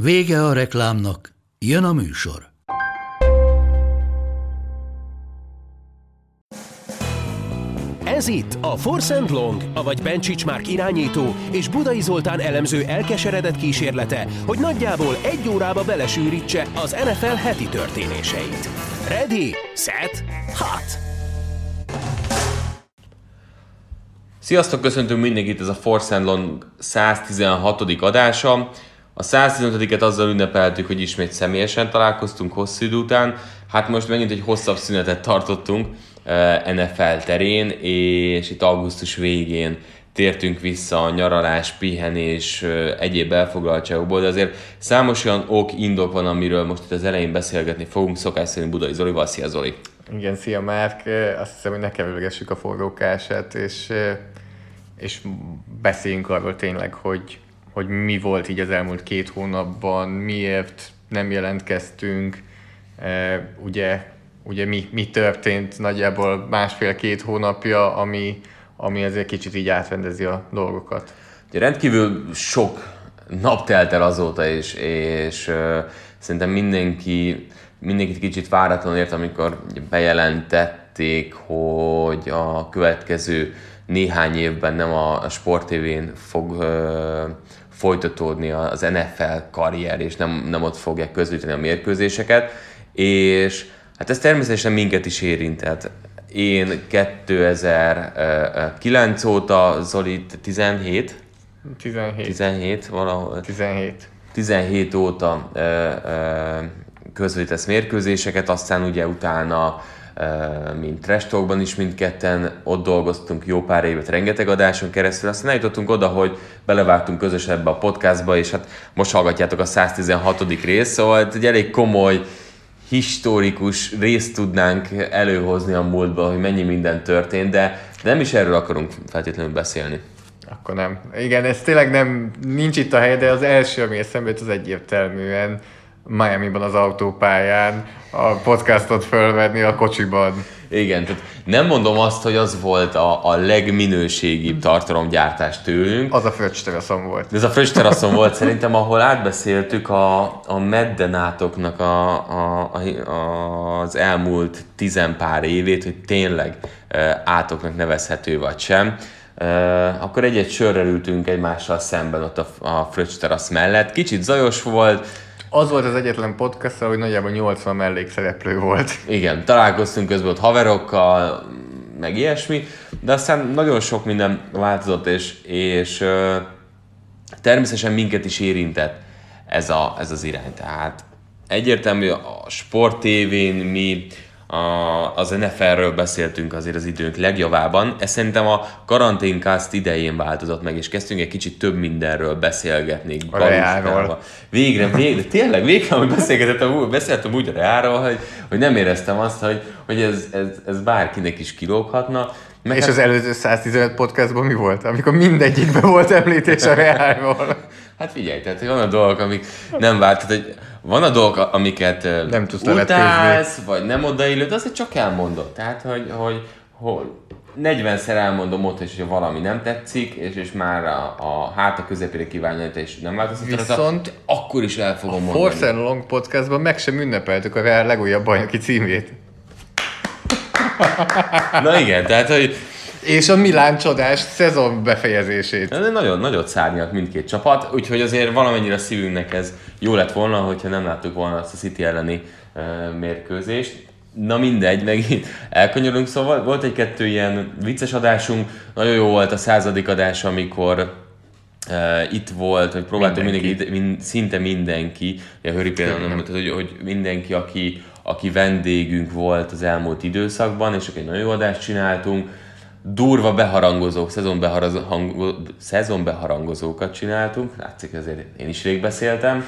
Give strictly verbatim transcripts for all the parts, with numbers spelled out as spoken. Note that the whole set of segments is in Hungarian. Vége a reklámnak, jön a műsor. Ez itt a Force and Long, avagy Ben Csicsmárk irányító és Budai Zoltán elemző elkeseredett kísérlete, hogy nagyjából egy órába belesűrítse az en ef el heti történéseit. Ready, set, hot! Sziasztok, köszöntünk mindenkit, ez a Force and Long száztizenhatodik adása. A száztizenötödiket azzal ünnepeltük, hogy ismét személyesen találkoztunk hosszú idő után. Hát most megint egy hosszabb szünetet tartottunk en ef el terén, és itt augusztus végén tértünk vissza a nyaralás, pihenés, egyéb elfoglaltságokból, de azért számos olyan ok, indok van, amiről most itt az elején beszélgetni fogunk, szokás szerint Budai Zolival. Szia Zoli! Igen, szia Márk! Azt hiszem, hogy ne kerülgessük a forrókását, és, és beszéljünk arról tényleg, hogy, hogy mi volt így az elmúlt két hónapban, miért nem jelentkeztünk, ugye Ugye mi, mi történt nagyjából másfél-két hónapja, ami, ami azért kicsit így átrendezi a dolgokat. Ugye rendkívül sok nap telt el azóta is, és uh, szerintem mindenki, mindenkit kicsit váratlanul ért, amikor bejelentették, hogy a következő néhány évben nem a, a Sport té vén fog uh, folytatódni az en ef el karrier, és nem, nem ott fogják közvetíteni a mérkőzéseket, és hát ez természetesen minket is érintett. Én kétezer-kilenc óta, Zoli tizenhét? tizenhét. tizenhét valahol. tizenhét. tizenhét óta közvetítesz mérkőzéseket, aztán ugye utána, mint Trash Talkban is mindketten ott dolgoztunk jó pár évet, rengeteg adáson keresztül, aztán eljutottunk oda, hogy belevágtunk közös ebbe a podcastba, és hát most hallgatjátok a száztizenhatodik rész, szóval egy elég komoly historikus részt tudnánk előhozni a múltba, hogy mennyi minden történt, de nem is erről akarunk feltétlenül beszélni. Akkor nem. Igen, ez tényleg nem, nincs itt a hely, de az első, ami eszembe jut, az egyértelműen Miamiban az autópályán a podcastot fölvenni a kocsiban. Igen, tehát nem mondom azt, hogy az volt a, a legminőségibb tartalomgyártás tőlünk. Az a fröccsteraszon volt. Ez a fröccsteraszon volt szerintem, ahol átbeszéltük a, a meddenátoknak a, a, a, az elmúlt tizenpár évét, hogy tényleg e, átoknak nevezhető vagy sem. E, akkor egy-egy sörrel ültünk egymással szemben ott a, a fröccsterasz mellett. Kicsit zajos volt. Az volt az egyetlen podcast, hogy nagyjából nyolcvan mellékszereplő volt. Igen, találkoztunk közben ott haverokkal, meg ilyesmi, de aztán nagyon sok minden változott, és, és euh, természetesen minket is érintett ez, a, ez az irány. Tehát egyértelmű, a Sport té vén mi a, az en ef elről beszéltünk azért az időnk legjavában. Ez szerintem a karanténkázt idején változott meg, és kezdtünk egy kicsit több mindenről beszélgetni. A Reáról. Végre, végre, tényleg végre, hogy beszélgetettem, beszéltem úgy a Reáról, hogy, hogy nem éreztem azt, hogy, hogy ez, ez, ez bárkinek is kilóghatna. Meg és hát az előző száztizenöt podcastban mi volt? Amikor mindegyikben volt említés a Reáról. Hát figyelj, tehát van a dolgok, amik nem várt, tehát, hogy van a dolgok, amiket nem utálsz, vagy nem odaillő, de azért csak elmondod. Tehát, hogy, hogy, hogy negyvenszer elmondom ott is, hogyha valami nem tetszik, és, és már a, a háta közepére kívánja, és nem változtat. Viszont a, akkor is el fogom a mondani. A Force and Long podcastban meg sem ünnepeltük a Real legújabb bajnoki címét. Na igen, tehát, hogy... És a Milán csodás szezon befejezését. De nagyon nagyot szárnyalt mindkét csapat, úgyhogy azért valamennyire a szívünknek ez jó lett volna, hogyha nem láttuk volna azt a City elleni uh, mérkőzést. Na mindegy, megint elkanyarulunk, szóval volt egy-kettő ilyen vicces adásunk, nagyon jó volt a századik adás, amikor uh, itt volt, hogy próbáltuk mindenki, mind, szinte mindenki, a Höri például nem, hogy, hogy mindenki, aki, aki vendégünk volt az elmúlt időszakban, és egy nagyon jó adást csináltunk, durva beharangozók, szezonbeharangozókat csináltunk, látszik, azért én is rég beszéltem,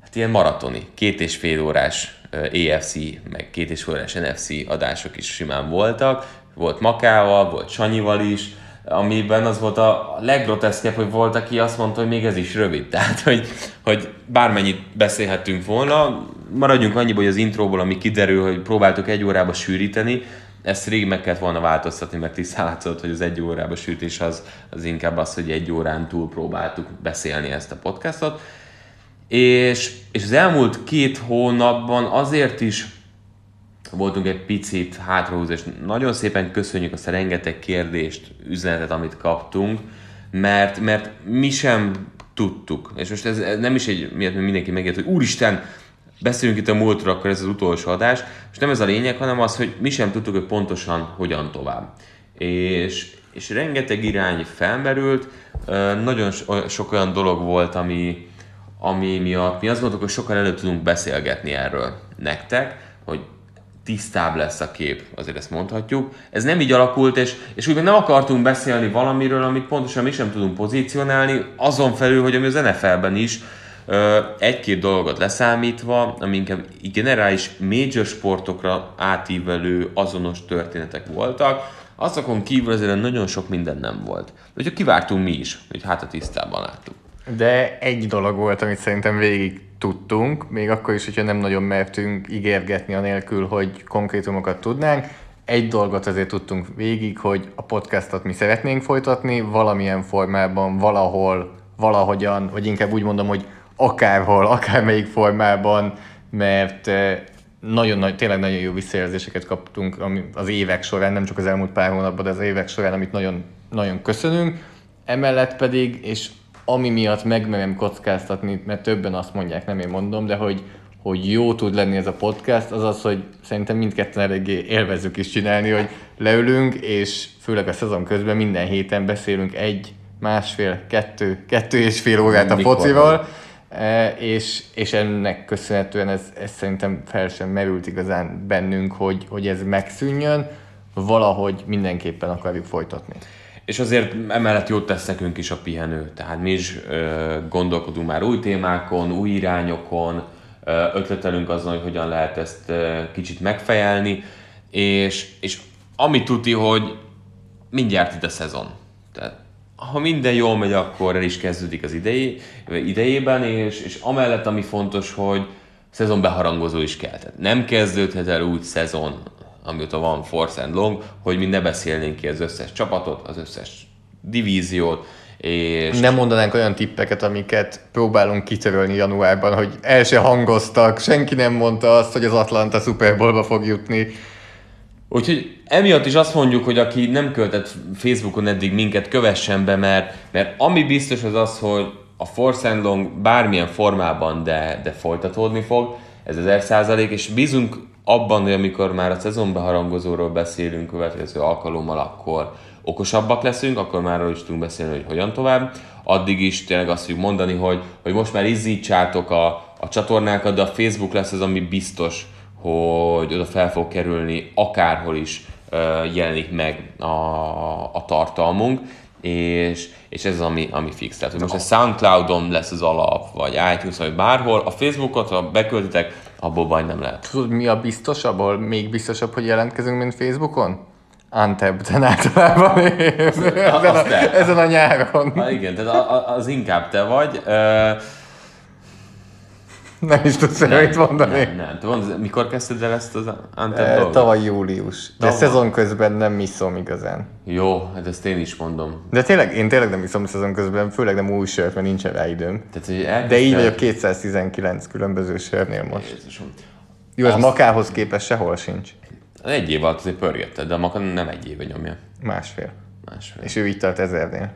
hát ilyen maratoni, két és fél órás á ef cé, meg két és fél órás en ef cé adások is simán voltak. Volt Makával, volt Sanyival is, amiben az volt a leggroteszkebb, hogy volt, aki azt mondta, hogy még ez is rövid. Tehát, hogy, hogy bármennyit beszélhettünk volna, maradjunk annyiba, hogy az intróból, ami kiderül, hogy próbáltuk egy órába sűríteni, ezt rég meg kellett volna változtatni, mert tisztán látszott, hogy az egy órába sűrítés az, az inkább az, hogy egy órán túl próbáltuk beszélni ezt a podcastot. És, és az elmúlt két hónapban azért is voltunk egy picit hátrahúzva, és nagyon szépen köszönjük azt a rengeteg kérdést, üzenetet, amit kaptunk, mert, mert mi sem tudtuk. És most ez, ez nem is egy, miért mindenki megért, hogy úristen, beszélünk itt a múltról, akkor ez az utolsó adás. És nem ez a lényeg, hanem az, hogy mi sem tudtuk, hogy pontosan hogyan tovább. És, és rengeteg irány felmerült, nagyon sok olyan dolog volt, ami, ami miatt mi azt gondoltuk, hogy sokkal előbb tudunk beszélgetni erről nektek, hogy tisztább lesz a kép, azért ezt mondhatjuk. Ez nem így alakult, és, és úgy nem akartunk beszélni valamiről, amit pontosan mi sem tudunk pozícionálni, azon felül, hogy ami az en ef el-ben is, egy-két dolgot leszámítva, ami inkább generális major sportokra átívelő azonos történetek voltak, azokon kívül azért nagyon sok minden nem volt. Úgyhogy kivártunk mi is, hogy hát a tisztában láttuk. De egy dolog volt, amit szerintem végig tudtunk, még akkor is, hogyha nem nagyon mertünk ígérgetni anélkül, hogy konkrétumokat tudnánk. Egy dolgot azért tudtunk végig, hogy a podcastot mi szeretnénk folytatni, valamilyen formában, valahol, valahogyan, vagy inkább úgy mondom, hogy akárhol, akármelyik formában, mert nagyon nagy, tényleg nagyon jó visszajelzéseket kaptunk az évek során, nem csak az elmúlt pár hónapban, de az évek során, amit nagyon, nagyon köszönünk. Emellett pedig, és ami miatt megmerem kockáztatni, mert többen azt mondják, nem én mondom, de hogy, hogy jó tud lenni ez a podcast, az az, hogy szerintem mindketten eléggé élvezzük is csinálni, hogy leülünk, és főleg a szezon közben minden héten beszélünk egy, másfél, kettő, kettő és fél órát a focival, és, és ennek köszönhetően ez, ez szerintem fel sem merült igazán bennünk, hogy, hogy ez megszűnjön, valahogy mindenképpen akarjuk folytatni. És azért emellett jót tesz nekünk is a pihenő. Tehát mi is ö, gondolkodunk már új témákon, új irányokon, ö, ötletelünk azon, hogy hogyan lehet ezt ö, kicsit megfejelni, és, és ami tuti, hogy mindjárt itt a szezon. Tehát ha minden jól megy, akkor el is kezdődik az idei, idejében, és, és amellett ami fontos, hogy szezonbeharangozó is kell. Tehát nem kezdődhet el úgy szezon, amióta van Force and Long, hogy mi ne beszélnénk ki az összes csapatot, az összes divíziót, és... Nem mondanánk olyan tippeket, amiket próbálunk kitörölni januárban, hogy el se hangoztak, senki nem mondta azt, hogy az Atlanta Super Bowlba fog jutni. Úgyhogy emiatt is azt mondjuk, hogy aki nem követett Facebookon eddig minket, kövessen be, mert, mert ami biztos az az, hogy a Force and Long bármilyen formában, de, de folytatódni fog, ez ezer százalék, és bízunk abban, hogy amikor már a szezonbeharangozóról beszélünk következő alkalommal, akkor okosabbak leszünk, akkor már arról is tudunk beszélni, hogy hogyan tovább. Addig is tényleg azt fogjuk mondani, hogy, hogy most már izzítsátok a, a csatornákat, de a Facebook lesz az, ami biztos, hogy oda fel fog kerülni, akárhol is uh, jelenik meg a, a tartalmunk, és, és ez az, ami, ami fix. Tehát, most a SoundCloudon lesz az alap, vagy iTunes, vagy bárhol, a Facebookot, ha beköltitek, abból baj nem lehet. Tudod, mi a biztosabb, még biztosabb, hogy jelentkezünk, mint Facebookon? Untapped-en általában ezen, a, ezen a nyáron. Ha, igen, tehát az inkább te vagy. Nem is tudsz mit mondani. Nem, nem. Te mondod, mikor kezdted el ezt az Untapped dolgot? Tavaly július. De szezon közben nem iszom igazán. Jó, hát ezt én is mondom. De tényleg, én tényleg nem iszom szezon közben, főleg nem új sört, mert nincsen rá időm. Tehát, de így vagyok kétszáztizenkilenc különböző sörnél most. Jézusom. Jó, ez azt... Makához képest sehol sincs. Egy év alatt azért pörgetted, de a Maka nem egy éve nyomja. Másfél. Másfél. És ő így tart ezernél.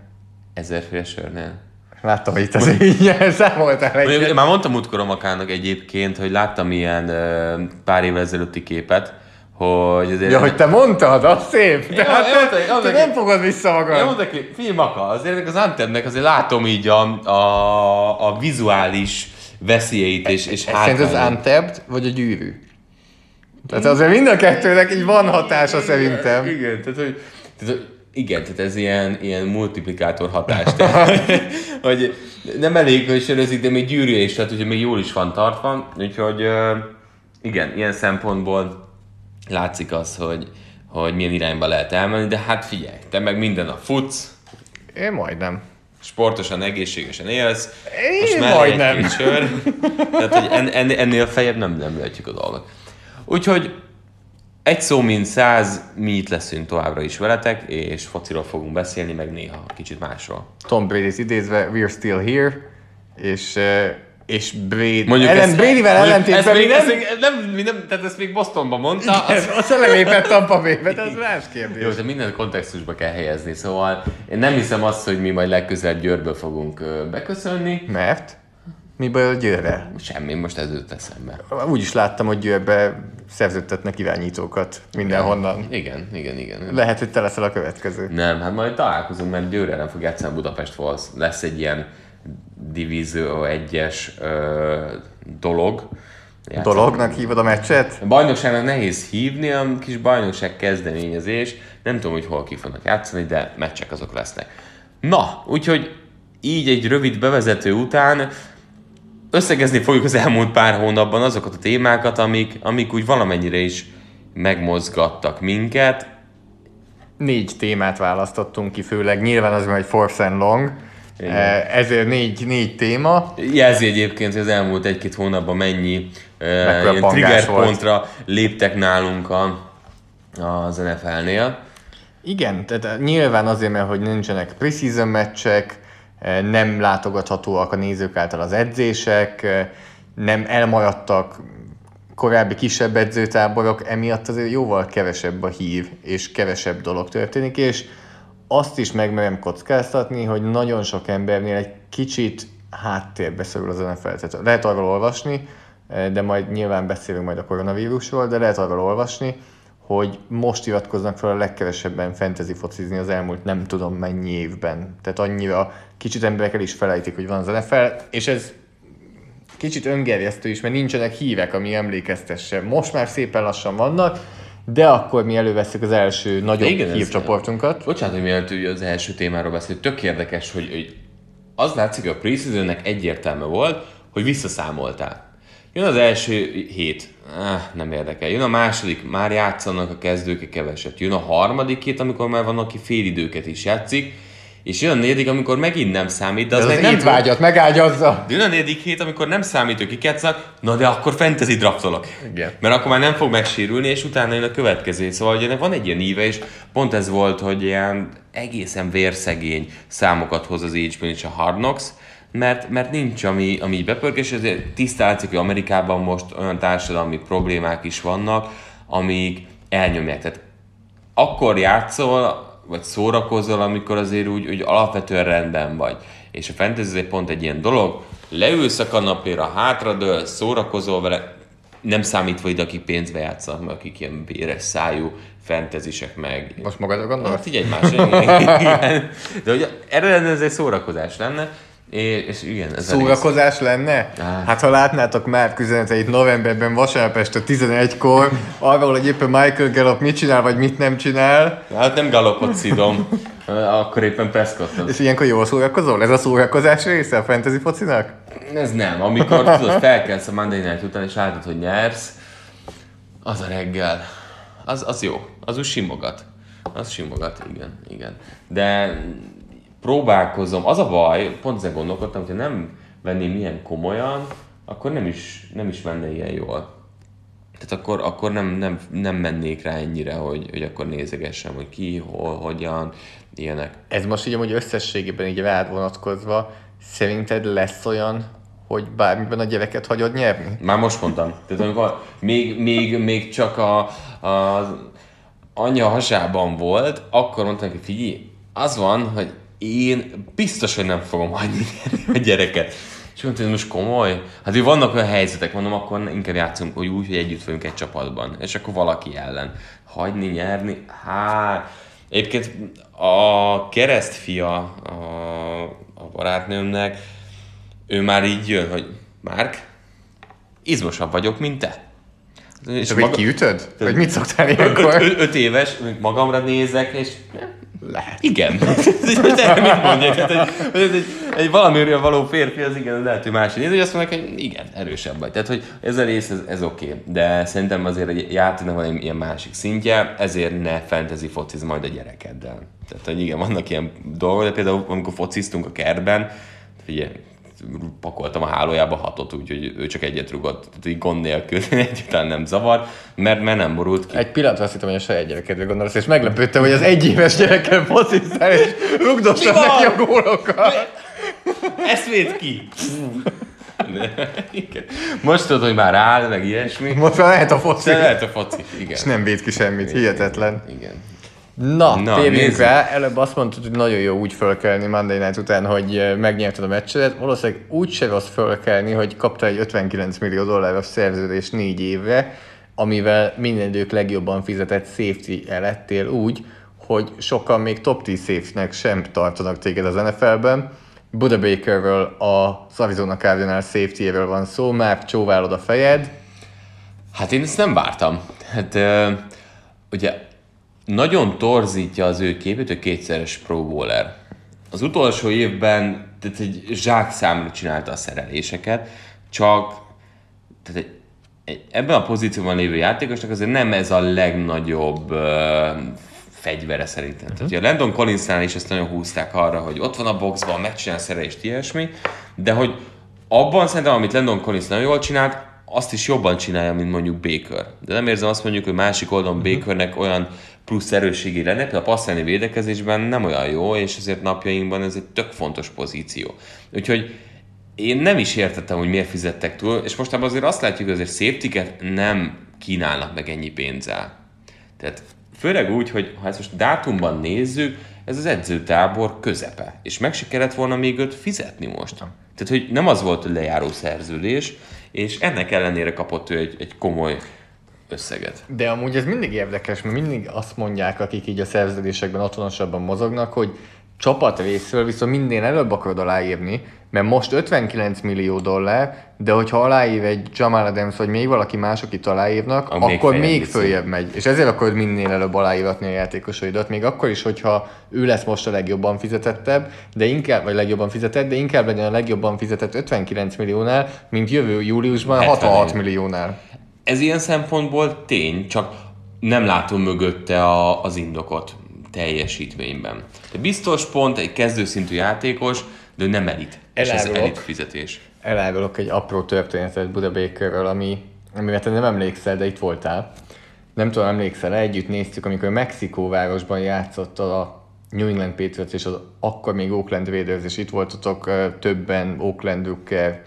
Ezerféle sörnél. Láttam, hogy itt az ilyen számoltál egyet. Már mondtam útkor a Makának egyébként, hogy láttam ilyen pár évvel ezelőtti képet, hogy... Azért ja, hogy te mondtad, az szép! De ja, hát te, te, te nem fogod vissza magad. Ja, mondta ki, figyelj Maka, azért az Antepnek azért látom így a, a, a vizuális veszélyeit és, és hátrányt. Szerint az Antep vagy a gyűrű? Tehát azért mind a kettőnek így van hatása szerintem. Igen, tehát hogy... Igen, tehát ez ilyen, ilyen multiplikátor hatás. Tehát, hogy nem elég, hogy sörözik, de még gyűrűje is, tehát ugye még jól is van tartva. Úgyhogy igen, ilyen szempontból látszik az, hogy, hogy milyen irányba lehet elmenni, de hát figyelj, te meg minden nap futsz. Én majdnem. Sportosan, egészségesen élsz. Én most már majdnem. Egy-két sör. Tehát, hogy en, en, ennél feljebb nem lehetjük a dolgot. Úgyhogy egy szó, mint száz, mi itt leszünk továbbra is veletek, és fociról fogunk beszélni, meg néha kicsit másról. Tom Bradyt idézve, we're still here, és, és Brady... Mondjuk ellen, ezt, Bradyvel ellentétben mi nem... nem, nem, nem tehát ezt még Bostonban mondta. Igen, az... a szellemépet Tampa Bay-be, ez más kérdés. Jó, de minden kontextusba kell helyezni, szóval én nem hiszem azt, hogy mi majd legközelebb Győrből fogunk beköszönni. Mert? Mi baj a Győrrel? Semmi, most ez jött eszembe. Úgy is láttam, hogy Győrbe szerződtetnek irányítókat mindenhonnan. Igen, igen, igen, igen. Lehet, hogy te leszel a következő. Nem, hát majd találkozunk, mert Győrrel nem fog játszani Budapest Falls. Lesz egy ilyen divízió egyes dolog. Játszani. Dolognak hívod a meccset? A bajnokságnak nehéz hívni, a kis bajnokság kezdeményezés. Nem tudom, hogy hol ki fognak játszani, de meccsek azok lesznek. Na, úgyhogy így egy rövid bevezető után összegezni fogjuk az elmúlt pár hónapban azokat a témákat, amik, amik úgy valamennyire is megmozgattak minket. Négy témát választottunk ki főleg, nyilván az, hogy Force and Long, igen. Ezért négy, négy téma. Jelzi egyébként, hogy az elmúlt egy-két hónapban mennyi uh, triggerpontra léptek nálunk a, az en ef el-nél. Igen, tehát nyilván azért, mert hogy nincsenek preseason meccsek, nem látogathatóak a nézők által az edzések, nem elmaradtak korábbi kisebb edzőtáborok, emiatt azért jóval kevesebb a hír, és kevesebb dolog történik, és azt is megmerem kockáztatni, hogy nagyon sok embernél egy kicsit háttérbe szorul az en ef el. Tehát lehet arról olvasni, de majd nyilván beszélünk majd a koronavírusról, de lehet arról olvasni, hogy most iratkoznak fel a legkevesebben fantasy focizni az elmúlt nem tudom mennyi évben. Tehát annyira kicsit emberek el is felejtik, hogy van az en ef el, és ez kicsit öngerjesztő is, mert nincsenek hívek, ami emlékeztesse. Most már szépen lassan vannak, de akkor mi előveszünk az első nagyobb hívcsoportunkat. Bocsánat, hogy mielőtt az első témáról beszél, tök érdekes, hogy, hogy az látszik, hogy a preseasonnek egyértelmű volt, hogy visszaszámoltál. Jön az első hét, ah, nem érdekel. Jön a második, már játszanak a kezdők keveset. Jön a harmadik hét, amikor már van, aki félidőket is játszik. És jön a negyedik, amikor megint nem számít. De az, de az nem vágyat, megágyazza. De jön a negyedik hét, amikor nem számít, hogy kikátszanak, na de akkor fantasy draftolok. Igen. Mert akkor már nem fog megsérülni, és utána jön a következő. Szóval ugye van egy ilyen íve, és pont ez volt, hogy ilyen egészen vérszegény számokat hoz az í há bé-n és a Hard Knocks. Mert, mert nincs, ami, ami bepörg, és azért tisztán látszik, hogy Amerikában most olyan társadalmi problémák is vannak, amik elnyomják. Tehát akkor játszol, vagy szórakozol, amikor azért úgy, hogy alapvetően rendben vagy. És a fantasy pont egy ilyen dolog, leülsz a kanapéra, hátradőlsz, szórakozol vele, nem számítva ide, akik pénzbe játszanak, mert akik ilyen béres szájú fentezisek meg. Most magadra gondolsz? Hát így egymás. De ugye erre lenne ez egy szórakozás lenne, É, és igen, szórakozás rész lenne? Á. Hát ha látnátok már üzeneteit novemberben vasárnap este tizenegykor, arról, hogy éppen Michael Gallup mit csinál, vagy mit nem csinál. Hát nem Gallupot szidom, akkor éppen Prescottom. És ilyenkor jól szórakozol? Ez a szórakozás része a fantasy focinak? Ez nem. Amikor tudod, felkelsz a Monday Night után, és látod, hogy nyersz, az a reggel. Az, az jó. Az úgy simogat. Az simogat, igen. igen. De... próbálkozom. Az a baj, pont ezen gondolkodtam, hogyha nem venném ilyen komolyan, akkor nem is, nem is menne ilyen jól. Tehát akkor, akkor nem, nem, nem mennék rá ennyire, hogy, hogy akkor nézegessem, hogy ki, hol, hogyan, ilyenek. Ez most így amúgy összességében így rád vonatkozva, szerinted lesz olyan, hogy bármiben a gyereket hagyod nyerni? Már most mondtam. Tehát amikor még, még, még csak a, a anyja hasában volt, akkor mondtam neki, figyelj, az van, hogy én biztos, hogy nem fogom hagyni a gyereket. És mondtam, hogy most komoly? Hát, hogy vannak olyan helyzetek, mondom, akkor inkább játszunk úgy, hogy együtt vagyunk egy csapatban. És akkor valaki ellen. Hagyni, nyerni? Hát... Egyébként a keresztfia a, a barátnőmnek, ő már így jön, hogy Márk, izmosabb vagyok, mint te. És maga... kiütöd? Vagy mit szoktál ilyenkor? Öt éves, magamra nézek, és... Lehet. Igen. De mit mondják? Hát egy, egy, egy valamiről való férfi az igen, lehet, hogy máshogy néz, hogy azt mondják, hogy igen, erősebb vagy. Tehát, hogy ez a rész, ez, ez oké. Okay. De szerintem azért egy játéknak van ilyen másik szintje, ezért ne fantasy fociz majd a gyerekeddel. Tehát, hogy igen, vannak ilyen dolgok, de például amikor fociztunk a kertben, figyelj, pakoltam a hálójába hatot, úgyhogy ő csak egyet rugott, így gond nélkül, egyáltalán nem zavar, mert, mert nem borult ki. Egy pillanatra azt hittem, hogy a saját gyerekedről gondolsz, és meglepődtem, hogy az egyéves gyerekkel focisztál, és rugdossad neki a gólokat. Ezt véd ki! Igen. Most tudod, hogy már áll, meg ilyesmi. Most már lehet a foci. Lehet a foci, igen. És nem véd ki semmit, hihetetlen. Igen. Na, Na térjünk rá. Előbb azt mondtad, hogy nagyon jó úgy fölkelni Monday Night után, hogy megnyerted a meccsedet. Valószínűleg úgy se rossz fölkelni, hogy kaptál egy ötvenkilenc millió dolláros szerződést négy évre, amivel minden idők legjobban fizetett safety-e lettél úgy, hogy sokan még top tíz safety-nek sem tartanak téged az en ef el-ben. Budda Bakerről, a Arizona Cardinals safety-éről van szó, már csóválod a fejed. Hát én ezt nem vártam. Hát ö, ugye... Nagyon torzítja az ő képét, ő kétszeres Pro Bowler. Az utolsó évben tehát egy zsákszámra csinálta a szereléseket, csak tehát egy, egy, ebben a pozícióban lévő játékosnak azért nem ez a legnagyobb uh, fegyvere szerintem. Uh-huh. Tehát, a Landon Collinsnál is ezt nagyon húzták arra, hogy ott van a boxban, megcsinál a szerelést, ilyesmi, de hogy abban szerintem, amit Landon Collins nagyon jól csinált, azt is jobban csinálja, mint mondjuk Baker. De nem érzem azt mondjuk, hogy másik oldalon uh-huh. Bakernek olyan plusz erősségé lenne, például a passzálni védekezésben nem olyan jó, és ezért napjainkban ez egy tök fontos pozíció. Úgyhogy én nem is értettem, hogy miért fizettek túl, és mostában azért azt látjuk, hogy azért safety-ket nem kínálnak meg ennyi pénzzel. Tehát főleg úgy, hogy ha ezt most dátumban nézzük, ez az edzőtábor közepe, és meg se kellett volna még őt fizetni most. Tehát, hogy nem az volt, hogy lejáró szerződés, és ennek ellenére kapott ő egy, egy komoly összeget. De amúgy ez mindig érdekes, mert mindig azt mondják, akik így a szerződésekben otthonosabban mozognak, hogy csapat részről viszont minden előbb akarod aláírni, mert most ötvenkilenc millió dollár, de hogyha aláír egy Jamal Adams, vagy még valaki más, akit aláírnak, a akkor még, még följebb megy. És ezért akarod minél előbb aláíratni a játékosaidat, még akkor is, hogyha ő lesz most a legjobban fizetettebb, de inkább, vagy legjobban fizetett, de inkább legyen a legjobban fizetett ötvenkilenc milliónál, mint jövő júliusban hatvanhat milliónál. Ez ilyen szempontból tény, csak nem látom mögötte a, az indokot teljesítményben. De biztos pont egy kezdőszintű játékos, de nem elit. És ez elit fizetés. Elárulok egy apró történetet Budda Bakerről, ami, amire te nem emlékszel, de itt voltál. Nem tudom, emlékszel, együtt néztük, amikor Mexikóvárosban játszott a New England Patriots, és az akkor még Oakland Raiders, és itt voltatok többen Oakland-ukkel,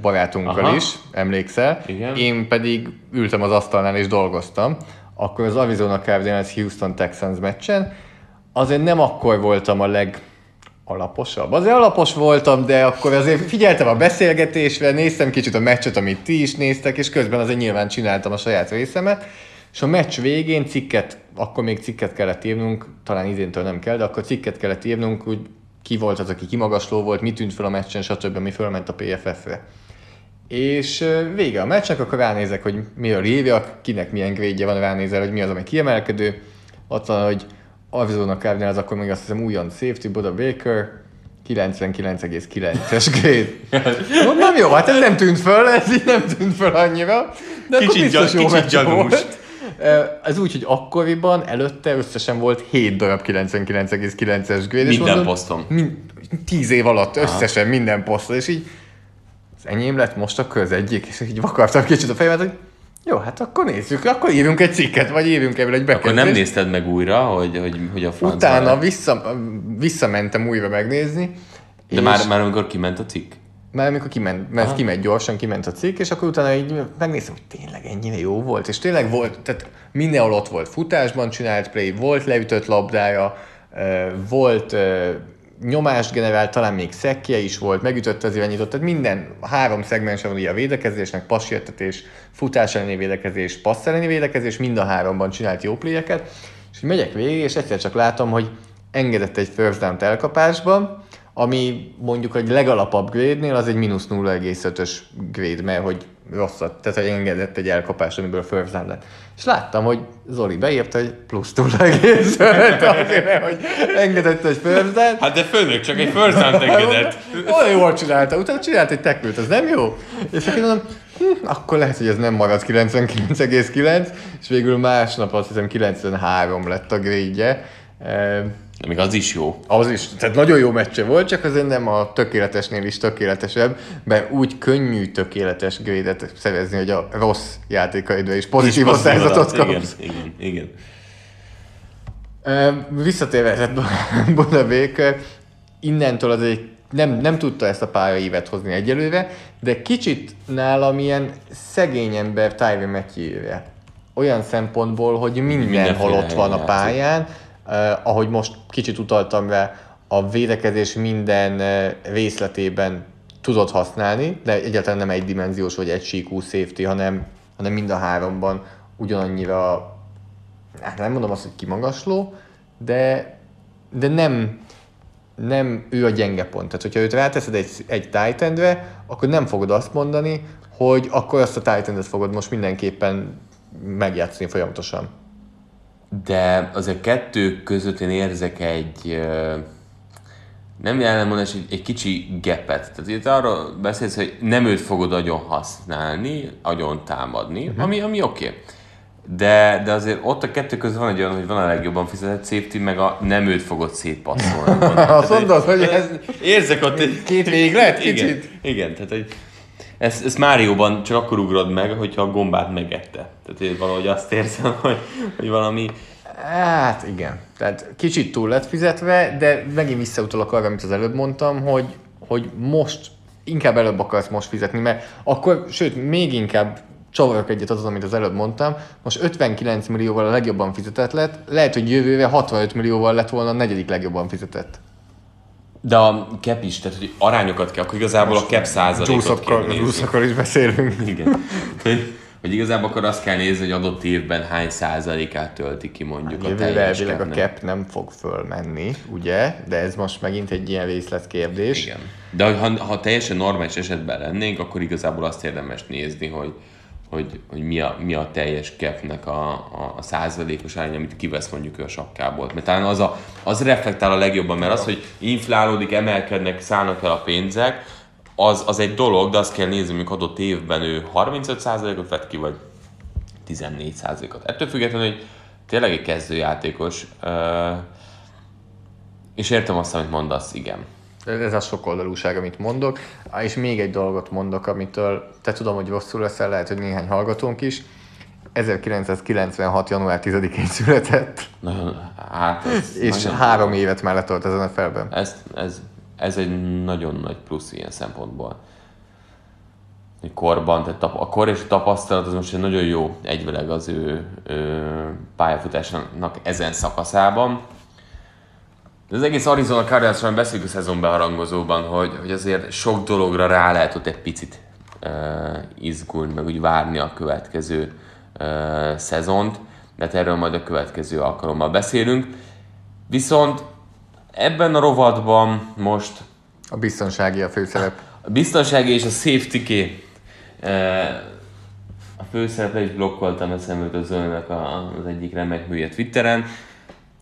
barátunkkal Aha. is, emlékszel. Igen. Én pedig ültem az asztalnál és dolgoztam. Akkor az Arizona Cardinals Houston Texans meccsen azért nem akkor voltam a legalaposabb. Azért alapos voltam, de akkor azért figyeltem a beszélgetésre, néztem kicsit a meccset, amit ti is néztek, és közben azért nyilván csináltam a saját részemet. És a meccs végén cikket, akkor még cikket kellett írnunk, talán idéntől nem kell, de akkor cikket kellett írnunk, úgy ki volt az, aki kimagasló volt, mi tűnt fel a meccsen, stb. Mi fölment a pé ef ef-re. És vége a meccsnek, akkor ránézek, hogy miről hívjak, kinek milyen grade-je van, ránézel, hogy mi az, ami kiemelkedő. Ott van, hogy Arizona Cardinals, akkor még azt hiszem újon safety, Budda Baker, kilencvenkilenc egész kilences grade. Mondom, jó, hát ez nem tűnt föl, ez így nem tűnt föl annyira. De kicsit biztos gyal, jó kicsit gyanús. Ez úgy, hogy akkoriban előtte összesen volt hét darab kilencvenkilenc egész kilences grade. Minden poszton. Mind, tíz év alatt összesen Aha. minden poszton, és így az enyém lett most a köz egyik, és így vakartam kicsit a fejemet, hogy jó, hát akkor nézzük, akkor írjunk egy cikket, vagy írjunk ebből egy bekezdést. Akkor nem nézted meg újra, hogy, hogy, hogy a francban... Utána vissza, visszamentem újra megnézni. De már, már amikor kiment a cikk? Már amikor kiment, mert kiment gyorsan, kiment a cikk, és akkor utána így megnéztem, hogy tényleg ennyire jó volt, és tényleg volt, tehát mindenhol ott volt, futásban csinált play, volt leütött labdája, volt nyomást generált, talán még szekkje is volt, megütött az irányított, tehát minden három szegmense van ugye a védekezésnek, passértetés, futás elleni védekezés, passz elleni védekezés, mind a háromban csinált jó playeket, és így megyek végig, és egyszer csak látom, hogy engedett egy first down-t elkapásban, ami mondjuk egy legalapabb grade-nél az egy mínusz nulla egész ötös grade, mert hogy rosszat, tehát hogy engedett egy elkapást, amiből a first down lett. És láttam, hogy Zoli beírta, hogy plusz nulla egész öt, azért, hogy engedett egy first down. Hát de főnök, csak egy first down engedett. Olyan jól csinálta, utána csinált egy tackle-t, az nem jó? És akkor mondom, hm, akkor lehet, hogy ez nem marad kilencvenkilenc egész kilenc, és végül másnap azt hiszem kilencvenhárom lett a grade-je. De még az is jó. Az is. Tehát nagyon jó meccse volt, csak azért nem a tökéletesnél is tökéletesebb, mert úgy könnyű tökéletes grédet szerezni, hogy a rossz játékaidra is pozitív osztályzatot kapsz. Igen, igen, igen. Visszatérve Budda Baker, innentől azért nem, nem tudta ezt a pár évet hozni egyelőre, de kicsit nálam ilyen szegény ember Tyrann Mathieu-re. Olyan szempontból, hogy mindenhol ott van a pályán, Uh, ahogy most kicsit utaltam rá, a védekezés minden uh, részletében tudod használni, de egyáltalán nem egydimenziós vagy egysíkú safety, hanem, hanem mind a háromban ugyanannyira, hát nem mondom azt, hogy kimagasló, de, de nem, nem ő a gyenge pont. Tehát, hogyha őt ráteszed egy, egy tight endre, akkor nem fogod azt mondani, hogy akkor azt a tight endet fogod most mindenképpen megjátszani folyamatosan. De azért kettő között én érzek egy, nem jellemondás, egy, egy kicsi gapet. Tehát itt arról beszélsz, hogy nem őt fogod agyon használni, agyon támadni, uh-huh. ami, ami oké. Okay. De, de azért ott a kettő között van egy olyan, hogy van a legjobban fizetett safety, meg a nem őt fogod szétpasszolni. Azt mondod, hogy ez érzek ott egy két véglet kicsit? Igen, igen, tehát egy... Ezt, ezt Márióban csak akkor ugrod meg, hogyha a gombát megette. Tehát én valahogy azt érzem, hogy, hogy valami... Hát igen. Tehát kicsit túl lett fizetve, de megint visszautalok arra, amit az előbb mondtam, hogy, hogy most inkább előbb akarsz most fizetni, mert akkor, sőt, még inkább csavarok egyet azon, amit az előbb mondtam. Most ötvenkilenc millióval a legjobban fizetett lett, lehet, hogy jövőre hatvanöt millióval lett volna a negyedik legjobban fizetett. De a cap is, tehát hogy arányokat kell, akkor igazából most a cap százalékot kell nézni. Zsúszakról is beszélünk. Igen. Hogy, hogy igazából akkor azt kell nézni, hogy adott évben hány százalékát tölti ki mondjuk hát, a teljes cap. A cap nem fog fölmenni, ugye? De ez most megint egy ilyen részletkérdés. Igen. De ha, ha teljesen normális esetben lennénk, akkor igazából azt érdemes nézni, hogy, hogy, hogy mi, a, mi a teljes capnek a, a, a százalékos arány, amit kivesz mondjuk ő a sapkából. Mert talán az, a, az reflektál a legjobban, mert az, hogy inflálódik, emelkednek, szállnak el a pénzek, az, az egy dolog, de azt kell nézni, amikor adott évben ő harmincöt százalékot vett ki, vagy tizennégy százalékot. Ettől függetlenül, hogy tényleg egy kezdőjátékos, és értem azt, amit mondasz, igen. Ez a sokoldalúság, amit mondok, és még egy dolgot mondok, amitől te tudom, hogy rosszul leszel, lehet, hogy néhány hallgatónk is. ezerkilencszázkilencvenhat. január tizedikén született. Hát és három nagy... évet már letolt az en ef elben. Ez, ez, ez egy nagyon nagy plusz ilyen szempontból. Korban, tehát a kor és a tapasztalat az most egy nagyon jó egyveleg az ő, ő pályafutásának ezen szakaszában. De az egész Arizona Cardinals-ban beszéljük a szezonbeharangozóban, hogy, hogy azért sok dologra rá lehet ott egy picit uh, izgulni, meg úgy várni a következő uh, szezont, de erről majd a következő alkalommal beszélünk. Viszont ebben a rovatban most... A biztonsági a főszerep. A biztonsági és a safety-ké. Uh, a főszerepre is blokkoltam eszembe az önnek az egyik remek műje Twitteren.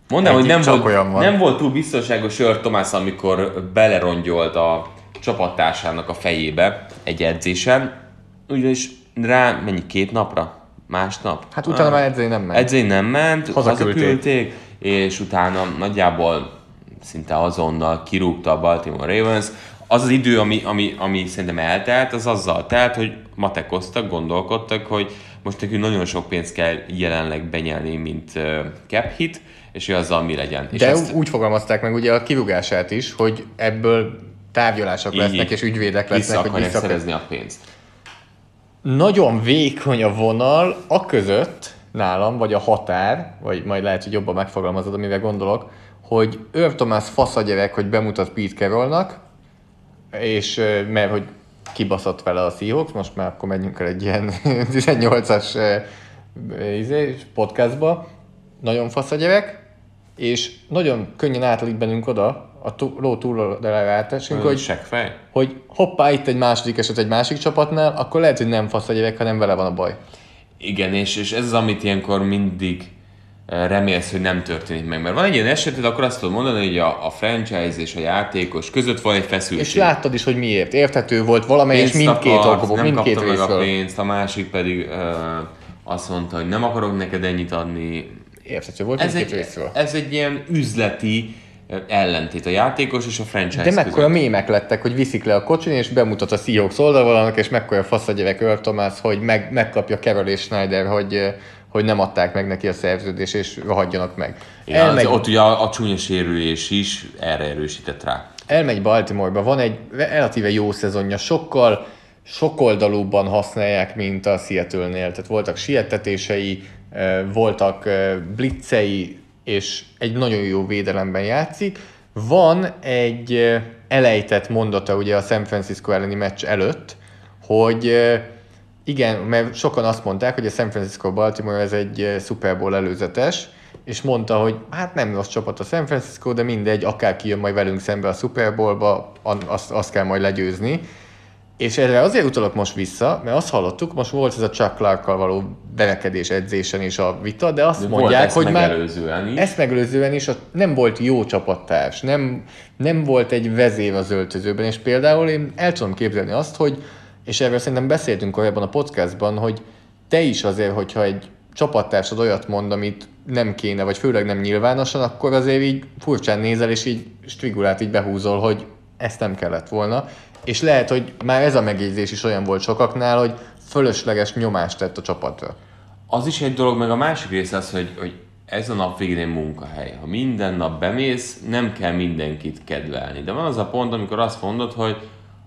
Mondanám, hogy nem volt, nem volt túl biztonságos Earl Thomas, amikor belerongyolt a csapattársának a fejébe egy edzésen. Ugyanis rá mennyi, két napra? Másnap? Hát utána ah, már edzeni nem ment. Edzeni nem ment, hazaküldték, és utána nagyjából szinte azonnal kirúgta a Baltimore Ravens. Az az idő, ami, ami, ami szerintem eltelt, az azzal telt, hogy matekoztak, gondolkodtak, hogy most nekünk nagyon sok pénzt kell jelenleg benyelni, mint uh, cap hit, és ő azzal mi legyen. De és ezt... úgy fogalmazták meg ugye a kirúgását is, hogy ebből tárgyalások lesznek, és ügyvédek lesznek, hogy vissza akarják szerezni a pénzt. Nagyon vékony a vonal a között nálam, vagy a határ, vagy majd lehet, hogy jobban megfogalmazod, amire gondolok, hogy Earl Thomas fasz a gyerek, hogy bemutat Pete Carrollnak, és mert hogy kibaszott vele a Seahawks, most már akkor menjünk el egy ilyen tizennyolcas podcastba, nagyon fasz a gyerek, és nagyon könnyen átlít bennünk oda, a t- ló túloldalára átesünk, hogy, hogy hoppá, itt egy második eset egy másik csapatnál, akkor lehet, hogy nem fasz a gyerek, hanem vele van a baj. Igen, és, és ez az, amit ilyenkor mindig remélsz, hogy nem történik meg. Mert van egy ilyen eseted, akkor azt tudod mondani, hogy a, a franchise és a játékos között van egy feszültség. És láttad is, hogy miért. Érthető volt valamelyik, és mindkét okból, mindkét részről. Nem kapta meg a pénzt, a másik pedig ö, azt mondta, hogy nem akarok neked ennyit adni. Érthető volt ez mindkét egy, részről. Ez egy ilyen üzleti ellentét a játékos és a franchise között. De mekkora között. Mémek lettek, hogy viszik le a kocsin, és bemutat a Seahawks oldalvalának, és mekkora fasz a gyerek Earl Thomas, hogy meg, megkapja Carroll és Schneider, hogy hogy nem adták meg neki a szerződést, és hagyjanak meg. Igen, elmegy... Ott ugye a, a csúnya sérülés is erre erősített rá. Elmegy Baltimore-ba, van egy relatíve jó szezonja, sokkal sokoldalúbban használják, mint a Seattle-nél. Tehát voltak sietetései, voltak blitzei, és egy nagyon jó védelemben játszik. Van egy elejtett mondata ugye a San Francisco elleni meccs előtt, hogy igen, mert sokan azt mondták, hogy a San Francisco Baltimore ez egy Super Bowl előzetes, és mondta, hogy hát nem rossz csapat a San Francisco, de mindegy, akárki jön majd velünk szembe a Super Bowlba, azt, azt kell majd legyőzni. És erre azért utalok most vissza, mert azt hallottuk, most volt ez a Chuck Clarkkal való berekedés edzésen is a vita, de azt de mondják, ezt hogy már ezt megelőzően is a, nem volt jó csapattárs, nem, nem volt egy vezér az öltözőben, és például én el tudom képzelni azt, hogy és erről szerintem beszéltünk korábban a podcastban, hogy te is azért, hogyha egy csapattársad olyat mond, amit nem kéne, vagy főleg nem nyilvánosan, akkor azért így furcsán nézel, és így strigulát így behúzol, hogy ezt nem kellett volna. És lehet, hogy már ez a megjegyzés is olyan volt sokaknál, hogy fölösleges nyomást tett a csapatra. Az is egy dolog, meg a másik rész az, hogy, hogy ez a nap végén egy munkahely. Ha minden nap bemész, nem kell mindenkit kedvelni. De van az a pont, amikor azt mondod, hogy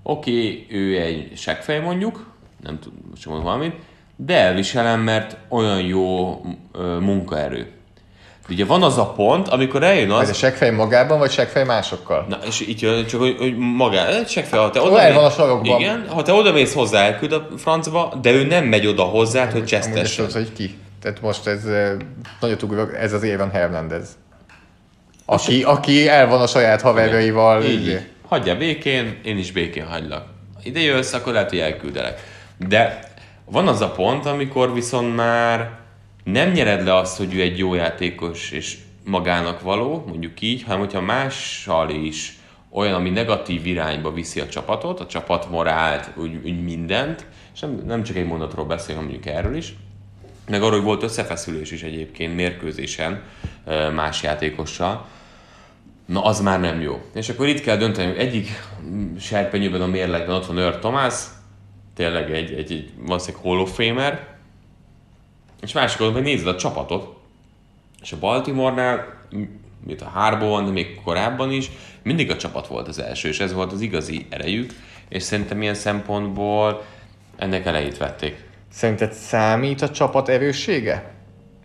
oké, okay, ő egy seggfej mondjuk, nem tudom, most mondom valamit, de elviselem, mert olyan jó ö, munkaerő. De ugye van az a pont, amikor eljön az... Vagy a seggfej magában, vagy seggfej másokkal? Na, és itt jön, csak hogy, hogy magában, seggfej, ha te hát, oda... van a sarokban. Igen, ha te odamész hozzá, elküld a francba, de ő nem megy oda hozzá, hogy csesztessen. Amúgy hogy ki. Tehát most ez nagyot ugrok, ez az Evan Hernandez. Aki, aki el van a saját haverjaival. Így. Hagyja békén, én is békén hagylak. Ide jössz, akkor lehet, hogy elküldelek. De van az a pont, amikor viszont már nem nyered le azt, hogy ő egy jó játékos és magának való, mondjuk így, hanem hogyha mással is olyan, ami negatív irányba viszi a csapatot, a csapat morált, úgy, úgy mindent, és nem, nem csak egy mondatról beszél, hanem mondjuk erről is, meg arról, hogy volt összefeszülés is egyébként mérkőzésen más játékossal, na az már nem jó. És akkor itt kell dönteni, hogy egyik serpenyőben a mérlegben ott van Earl Thomas, tényleg egy, egy, egy valószínűleg Hall of Famer, és másikor nézed a csapatot, és a Baltimore-nál, mint a Harbaugh-on, de még korábban is, mindig a csapat volt az első, és ez volt az igazi erejük, és szerintem ilyen szempontból ennek elejét vették. Szerinted számít a csapat erőssége?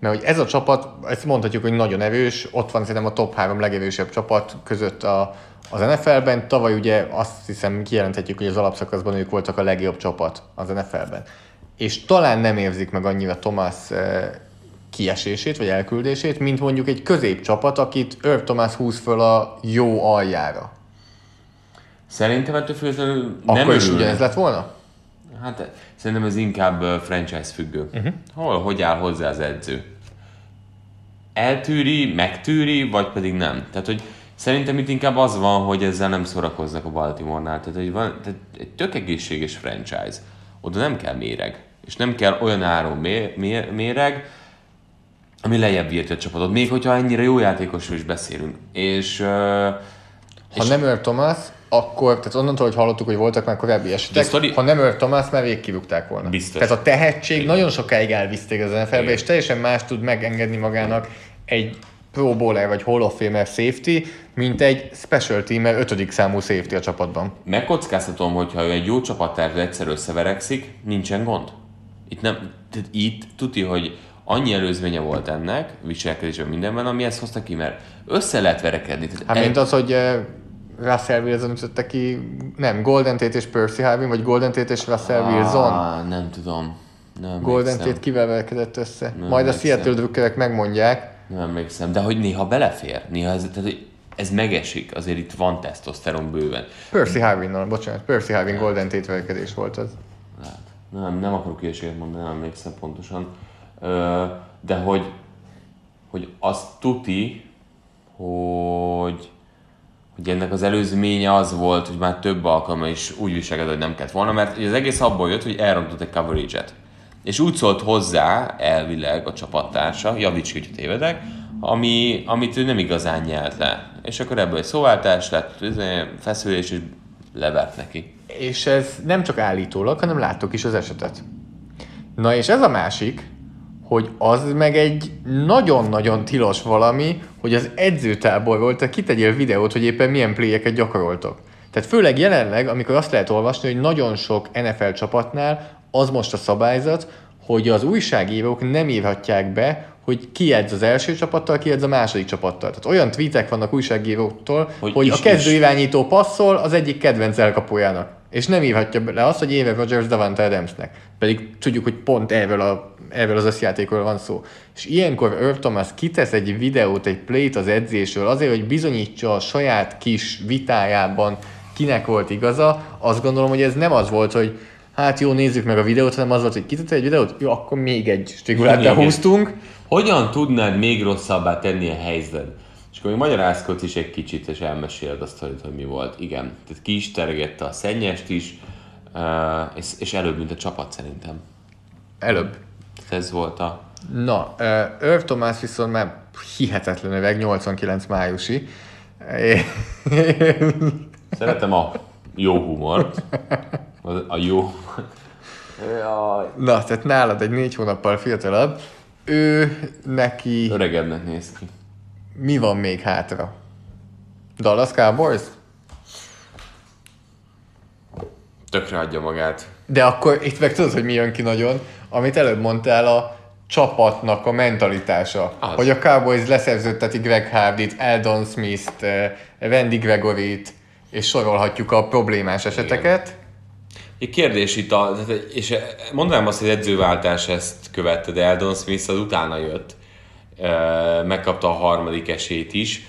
Mert hogy ez a csapat, ezt mondhatjuk, hogy nagyon erős, ott van szerintem a top három legerősebb csapat között a, az en ef el-ben. Tavaly ugye azt hiszem kijelenthetjük, hogy az alapszakaszban ők voltak a legjobb csapat az en ef el-ben. És talán nem érzik meg annyira Thomas kiesését, vagy elküldését, mint mondjuk egy középcsapat, akit Earl Thomas húz föl a jó aljára. Szerintem ettől függetlenül nem örülnek. Akkor is ugyanez lett volna? Hát szerintem ez inkább franchise függő. Uh-huh. Hol, hogy áll hozzá az edző? Eltűri, megtűri, vagy pedig nem? Tehát, hogy szerintem itt inkább az van, hogy ezzel nem szórakoznak a Baltimore-nál. Tehát, hogy van, tehát egy tök egészséges franchise. Oda nem kell méreg. És nem kell olyan áron méreg, ami lejjebb írtja a csapatot. Még hogyha ennyire jó játékosról is beszélünk. És... és ha nem Earl Thomas, akkor, tehát onnantól, hogy hallottuk, hogy voltak már korábbi esetek, story... ha nem Earl Thomas, már végig kirúgták volna. Biztos. Tehát a tehetség igen. Nagyon sokáig elviszték az en ef el-be, és teljesen más tud megengedni magának egy Pro Bowler vagy Hall of Famer safety, mint egy special teamer ötödik számú safety a csapatban. Megkockáztatom, hogyha ő egy jó csapattársra egyszer összeverekszik, nincsen gond. Itt, nem, itt tuti, hogy annyi előzménye volt ennek, viselkedésben mindenben, ami ezt hozta ki, mert össze lehet verekedni. Hát egy... mint az, hogy Russell Wilson ütötte ki, nem, Golden Tate és Percy Harvin, vagy Golden Tate és Russell ah, Wilson? Nem tudom. Nem Golden Tate szem. Kivel verekedett össze? Nem majd a Seattle drukkerek megmondják. Nem emlékszem, de hogy néha belefér. Néha ez, tehát ez megesik, azért itt van tesztoszteron bőven. Percy Harvin-nal, bocsánat, Percy Harvin Golden tétvelkedés volt az. Nem, nem akarok ilyeséget mondani, nem emlékszem pontosan. De hogy, hogy az tuti, hogy, hogy ennek az előzménye az volt, hogy már több alkalommal is úgy viselkedett, hogy nem kellett volna, mert az egész abból jött, hogy elrontott egy coverage-et. És úgy szólt hozzá elvileg a csapattársa, javíts ki, hogy tévedek, ami, amit ő nem igazán nyelt le. És akkor ebből egy szóváltás lett, feszülés, és levert neki. És ez nem csak állítólag, hanem láttuk is az esetet. Na és ez a másik, hogy az meg egy nagyon-nagyon tilos valami, hogy az edzőtáborból volt, tehát kitegyél videót, hogy éppen milyen playeket gyakoroltok. Tehát főleg jelenleg, amikor azt lehet olvasni, hogy nagyon sok en ef el csapatnál az most a szabályzat, hogy az újságírók nem írhatják be, hogy ki edz az első csapattal, ki edz a második csapattal. Tehát olyan tweetek vannak újságíróktól, hogy, hogy is, a kezdőirányító passzol az egyik kedvenc elkapójának. És nem írhatja le azt, hogy Aaron Rodgers Davante Adamsnek. Pedig tudjuk, hogy pont erről, a, erről az összjátékról van szó. És ilyenkor Earl Thomas kitesz egy videót, egy playt az edzésről azért, hogy bizonyítsa a saját kis vitájában, kinek volt igaza. Azt gondolom, hogy ez nem az volt, hogy hát jó, nézzük meg a videót, hanem az volt, hogy kitette egy videót, jó, akkor még egy strigulát behúztunk. Hogyan tudnád még rosszabbá tenni a helyzeted? És akkor még magyarázkodsz is egy kicsit, és elmeséld azt, hogy mi volt. Igen, tehát ki is teregette a szennyest is, és előbb, mint a csapat szerintem. Előbb. Ez volt a... Na, Earl Thomas viszont már hihetetlen öveg, nyolcvankilenc májusi. Szeretem a jó humort. A jó... Na, tehát nálad egy négy hónappal fiatalabb. Ő neki... Öregebbnek néz ki. Mi van még hátra? Dallas Cowboys? Tökre adja magát. De akkor itt meg tudod, hogy mi jön ki nagyon? Amit előbb mondtál, a csapatnak a mentalitása. Az. Hogy a Cowboys leszerződteti Greg Hardyt, Aldon Smith-t, Randy Gregoryt, és sorolhatjuk a problémás eseteket. Igen. Egy kérdés itt, a, és mondanám azt, hogy edzőváltás ezt követte, de Aldon Smith az utána jött, megkapta a harmadik esélyt is,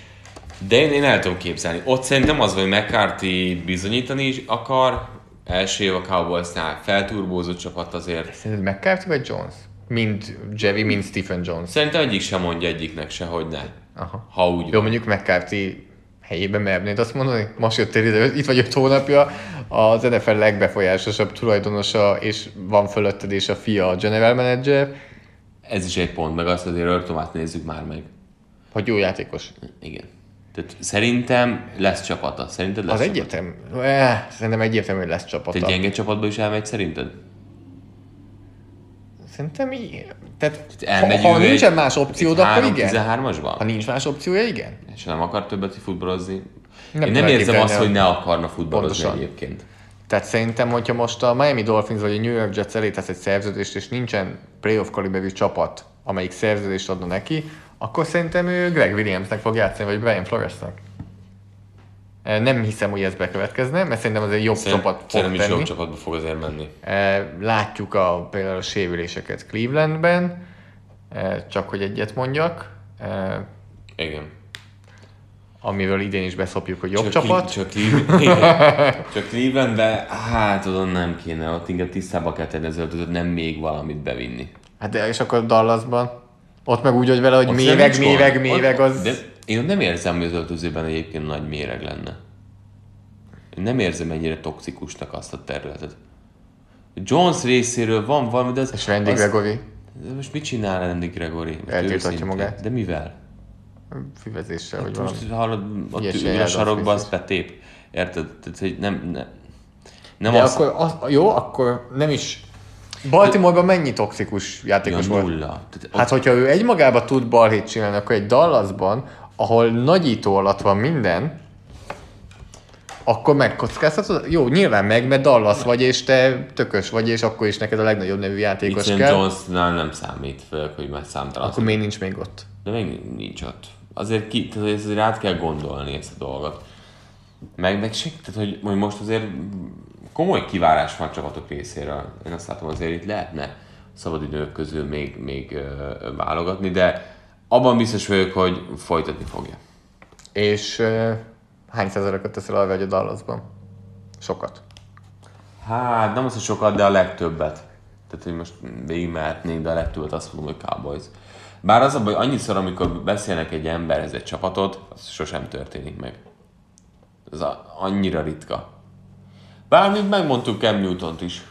de én, én el tudom képzelni. Ott szerintem az, hogy McCarthy bizonyítani is akar, első év a Cowboysnál felturbózott csapat azért. Szerinted McCarthy vagy Jones? Mind Jerry, mind Stephen Jones. Szerintem egyik sem mondja egyiknek se, hogy ne. Aha. Ha úgy jó, van. Mondjuk McCarthy helyében mernéd azt mondani, most jöttél ide, itt vagy öt hónapja, az en ef el legbefolyásosabb tulajdonosa, és van fölötted, és a fia a general manager. Ez is egy pont, meg azt azért Earl Thomast nézzük már meg. Hogy jó játékos. Igen. Tehát szerintem lesz csapata. Szerinted lesz az csapata? Az egyértelmű. Szerintem egyértelmű, hogy lesz csapata. Te gyenge csapatba is elmegy szerinted? Szerintem igen. Tehát elmegy, ha, ha nincsen egy, más opciód, akkor igen. tizenhármasban? Ha nincs más opciója, igen. És nem akar többet futballozni. Nem Én nem érzem azt, hogy ne akarna futballozni egyébként. Tehát szerintem, hogyha most a Miami Dolphins vagy a New York Jets elé tesz egy szerződést, és nincsen playoff kaliberű csapat, amelyik szerződést adna neki, akkor szerintem ő Gregg Williamsnek fog játszani, vagy Brian Floresnek. Nem hiszem, hogy ez bekövetkezne, mert szerintem azért jobb Szerint, csapat fog tenni. Szerintem is jobb csapatba fog azért menni. Látjuk a, például a sérüléseket Clevelandben, csak hogy egyet mondjak. Igen. Amiről idén is beszopjuk, hogy jobb csak csapat. Li- csak, li- csak Clevelandben, hát oda nem kéne, ott inkább tisztába kell tenni az öltözőt, nem még valamit bevinni. Hát de és akkor Dallasban? Ott meg úgy, hogy vele, hogy ott méreg, méreg, méreg az... De én ott nem érzem, hogy az öltözőben egyébként nagy méreg lenne. Én nem érzem ennyire toxikusnak azt a területet. Jones részéről van valami, de az... És Randy az... Gregory. De most mit csinál Randy Gregory? Eltiltatja magát. De mivel? Füvezéssel, hát, vagy most valami. Most hallod, a sarokba az betép. Érted? Tehát, hogy nem... nem, nem De azt... akkor az, jó, akkor nem is... Baltimore-ban mennyi toxikus játékos ja, nulla. volt? Hát, ott... hogyha ő egymagába tud balhét csinálni, akkor egy Dallasban, ahol nagyító alatt van minden, akkor megkockáztatod? Jó, nyilván meg, mert Dallas vagy, és te tökös vagy, és akkor is neked a legnagyobb nevű játékos It's kell. Jones-nál nem számít, főleg, hogy már számtalan. Akkor még nincs még ott. De még nincs ott. Azért, ki, tehát azért át kell gondolni ezt a dolgot. Meg, meg sik, tehát hogy, hogy most azért komoly kivárás van csapatok részéről. Én azt látom, azért itt lehetne szabadidők közül még, még válogatni, de abban biztos vagyok, hogy folytatni fogja. És uh, hány százalékot teszel alá, vagy a Dallasban? Sokat. Hát nem az, hogy sokat, de a legtöbbet. Tehát, hogy most végigmehetnék, de a legtöbbet azt mondom, hogy Cowboys. Bár az a baj, annyiszor, amikor beszélnek egy emberhez egy csapatot, az sosem történik meg. Ez a, annyira ritka. Bár még megmondtuk Cam Newtont is.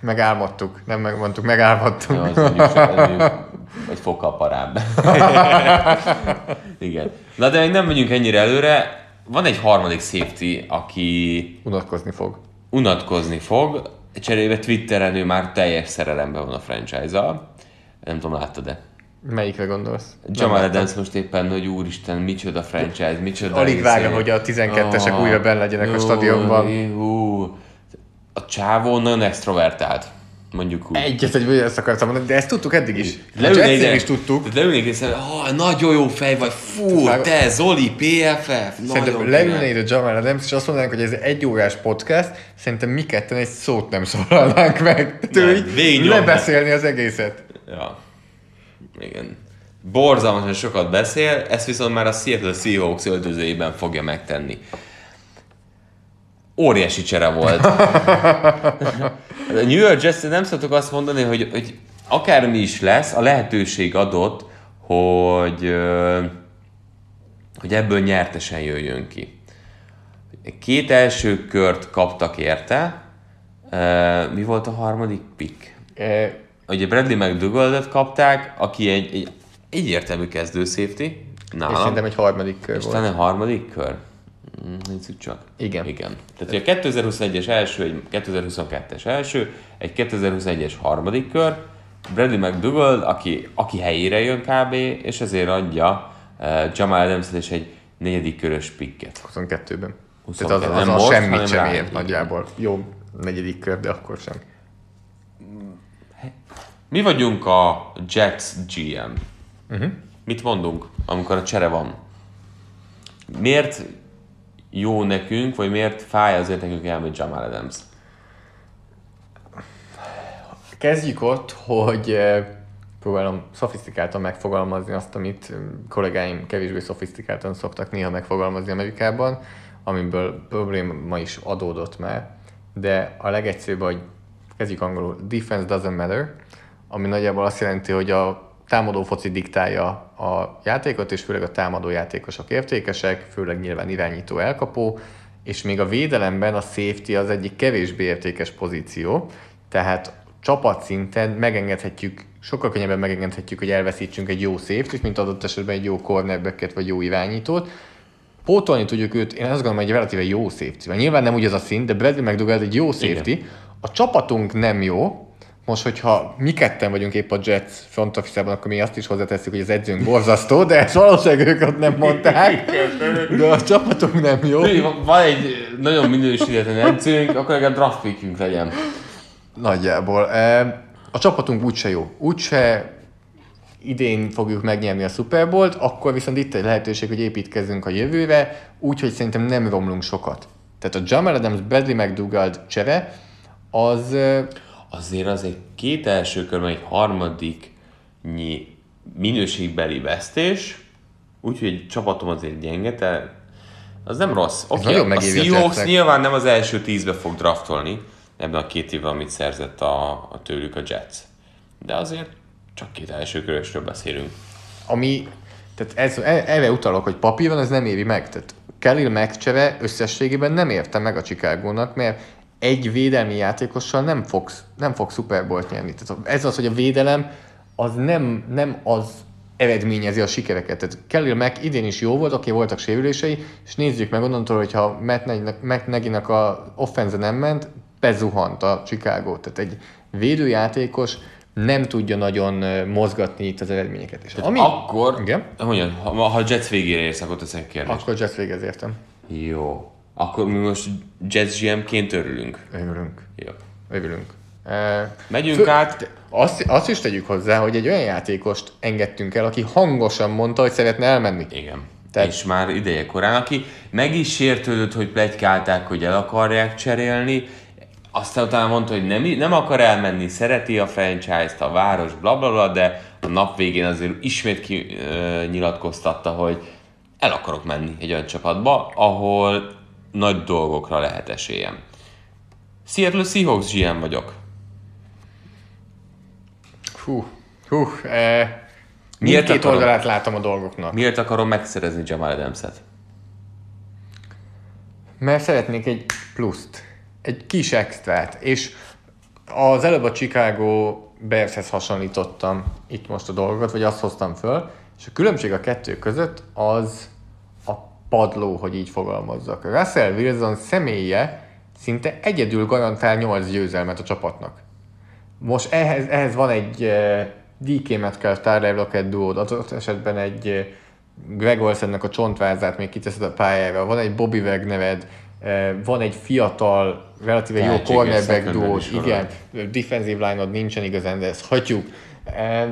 Megálmodtuk, nem megmondtuk, megálmodtuk. Ja, az mondjuk, mondjuk egy fokkal parább. Igen. Na de még nem megyünk ennyire előre. Van egy harmadik safety, aki... Unatkozni fog. Unatkozni fog. Cserébe Twitteren ő már teljes szerelemben van a franchise-al. Nem tudom, láttad-e? Melyikre gondolsz? Jamal Adams most éppen, hogy úristen, micsoda franchise, micsoda... Alig vágom, hogy a tizenkettesek oh, újra benn legyenek no, a stadionban. Hú. A csávó nagyon extrovertált, mondjuk úgy. Egyet egyből ezt akartam mondani, de ezt tudtuk eddig is. Leülnék, is tudtuk. Leülnék, és szerintem, oh, nagyon jó fej vagy, fú, te, Zoli, pé ef ef. Szerintem leülnék a Jamal Adams, és azt mondanánk, hogy ez egy órás podcast, szerintem mi ketten egy szót nem szólalnánk meg. Tőle lebeszélni az egészet. Ja. Igen. Borzalmasan sokat beszél, ezt viszont már a Seattle Seahawks öltözőjében fogja megtenni. Óriási csere volt. A New York Jets nem szoktuk azt mondani, hogy, hogy akármi is lesz, a lehetőség adott, hogy, hogy ebből nyertesen jöjjön ki. Két első kört kaptak érte. Mi volt a harmadik pick? Ugye Bradley McDougald-et kapták, aki egy, egy egyértelmű kezdő safety. Nálam. És szerintem egy harmadik kör és volt. És talán egy harmadik kör. Nézzük csak. Igen. Igen. Tehát a kétezer-huszonegyes első, egy kétezer-huszonkettes első, egy kétezer-huszonegyes harmadik kör, Bradley McDougald, aki, aki helyére jön kb, és ezért adja uh, Jamal Adams-et és egy negyedik körös picket. huszonkettőben. Tehát az, az, az, az most, semmit sem rá... ért nagyjából. Jó, negyedik kör, de akkor sem. Mi vagyunk a Jets gé em. Uh-huh. Mit mondunk, amikor a csere van? Miért jó nekünk, vagy miért fáj azért nekünk elmegy Jamal Adams? Kezdjük ott, hogy próbálom szofisztikáltan megfogalmazni azt, amit kollégáim kevésbé szofisztikáltan szoktak néha megfogalmazni Amerikában, amiből probléma is adódott már. De a legegyszerűbb, hogy kezdjük angolul, defense doesn't matter, ami nagyjából azt jelenti, hogy a támadó foci diktálja a játékot, és főleg a támadó játékosok értékesek, főleg nyilván irányító elkapó, és még a védelemben a safety az egyik kevésbé értékes pozíció, tehát csapatszinten megengedhetjük, sokkal könnyebben megengedhetjük, hogy elveszítsünk egy jó safety-t, mint adott esetben egy jó cornerbacket vagy jó irányítót. Pótolni tudjuk őt, én azt gondolom, hogy egy relatíve jó safety. Nyilván nem úgy az a szint, de Bradley McDougald egy jó safety. Igen. A csapatunk nem jó. Most, hogyha mi ketten vagyunk épp a Jets front office-ában, akkor mi azt is hozzátesszük, hogy az edzőnk borzasztó, de ezt valószínűleg ők ott nem mondták, de a csapatunk nem jó. Van egy nagyon minősítetlen edzőnk, akkor egy draft pickünk legyen. Nagyjából. A csapatunk úgyse jó. Úgyse idén fogjuk megnyerni a Super Bowl-t, akkor viszont itt egy lehetőség, hogy építkezzünk a jövőre, úgyhogy szerintem nem romlunk sokat. Tehát a Jamal Adams, Bradley McDougald csere, az... azért az egy két első körben egy harmadiknyi minőségbeli vesztés, úgyhogy egy csapatom azért gyenge, de az nem rossz. Oké, okay, a Seahawks nyilván nem az első tízbe fog draftolni ebben a két évben, amit szerzett a, a tőlük a Jets. De azért csak két első körösről beszélünk. Ami, tehát ez, erre utalok, hogy papíron ez nem éri meg. Tehát Khalil Mack csere összességében nem érte meg a Chicagónak, mert egy védelmi játékossal nem fogsz, nem fogsz Super Bowl-t nyerni. Tehát ez az, hogy a védelem az nem, nem az eredményezi a sikereket. Tehát Khalil Mack idén is jó volt, oké, voltak sérülései, és nézzük meg onnantól, hogyha Matt Nagy-nak a offense nem ment, bezuhant a Chicago. Tehát egy védőjátékos nem tudja nagyon mozgatni itt az eredményeket. És ami... akkor, igen? Mondjam, ha, ha Jets végére érsz, akkor teszek kérdést. Akkor Jets végére értem. Jó. Akkor mi most Jets gé em-ként örülünk. Örülünk. Jó. Örülünk. E, Megyünk fő, át. Azt, azt is tegyük hozzá, hogy egy olyan játékost engedtünk el, aki hangosan mondta, hogy szeretne elmenni. Igen. Tehát... és már ideje korán, aki meg is sértődött, hogy pletykálták, hogy el akarják cserélni, aztán utána mondta, hogy nem, nem akar elmenni, szereti a franchise-t, a város, blablabla, bla, bla, de a nap végén azért ismét kinyilatkoztatta, hogy el akarok menni egy olyan csapatba, ahol nagy dolgokra lehet esélyem. Seattle Seahawks gé em vagyok. Hú, hú, eh, mindkét oldalát látom a dolgoknak. Miért akarom megszerezni Jamal Adams-et? Mert szeretnék egy pluszt, egy kis extrát, és az előbb a Chicago Bearshez hasonlítottam itt most a dolgot, vagy azt hoztam föl, és a különbség a kettő között az a padló, hogy így fogalmazzak. Russell Wilson személye szinte egyedül garantál nyolc győzelmet a csapatnak. Most ehhez, ehhez van egy eh, dé ká Metcalf, Tyler Lockett duód, adott esetben egy eh, Gregg Wilsonnek a csontvázát még kiteszed a pályára, van egy Bobby Wagner neved, eh, van egy fiatal, relatíve jó cornerback duód, igen, defensive line-od nincsen igazán, de ezt hagyjuk. Eh,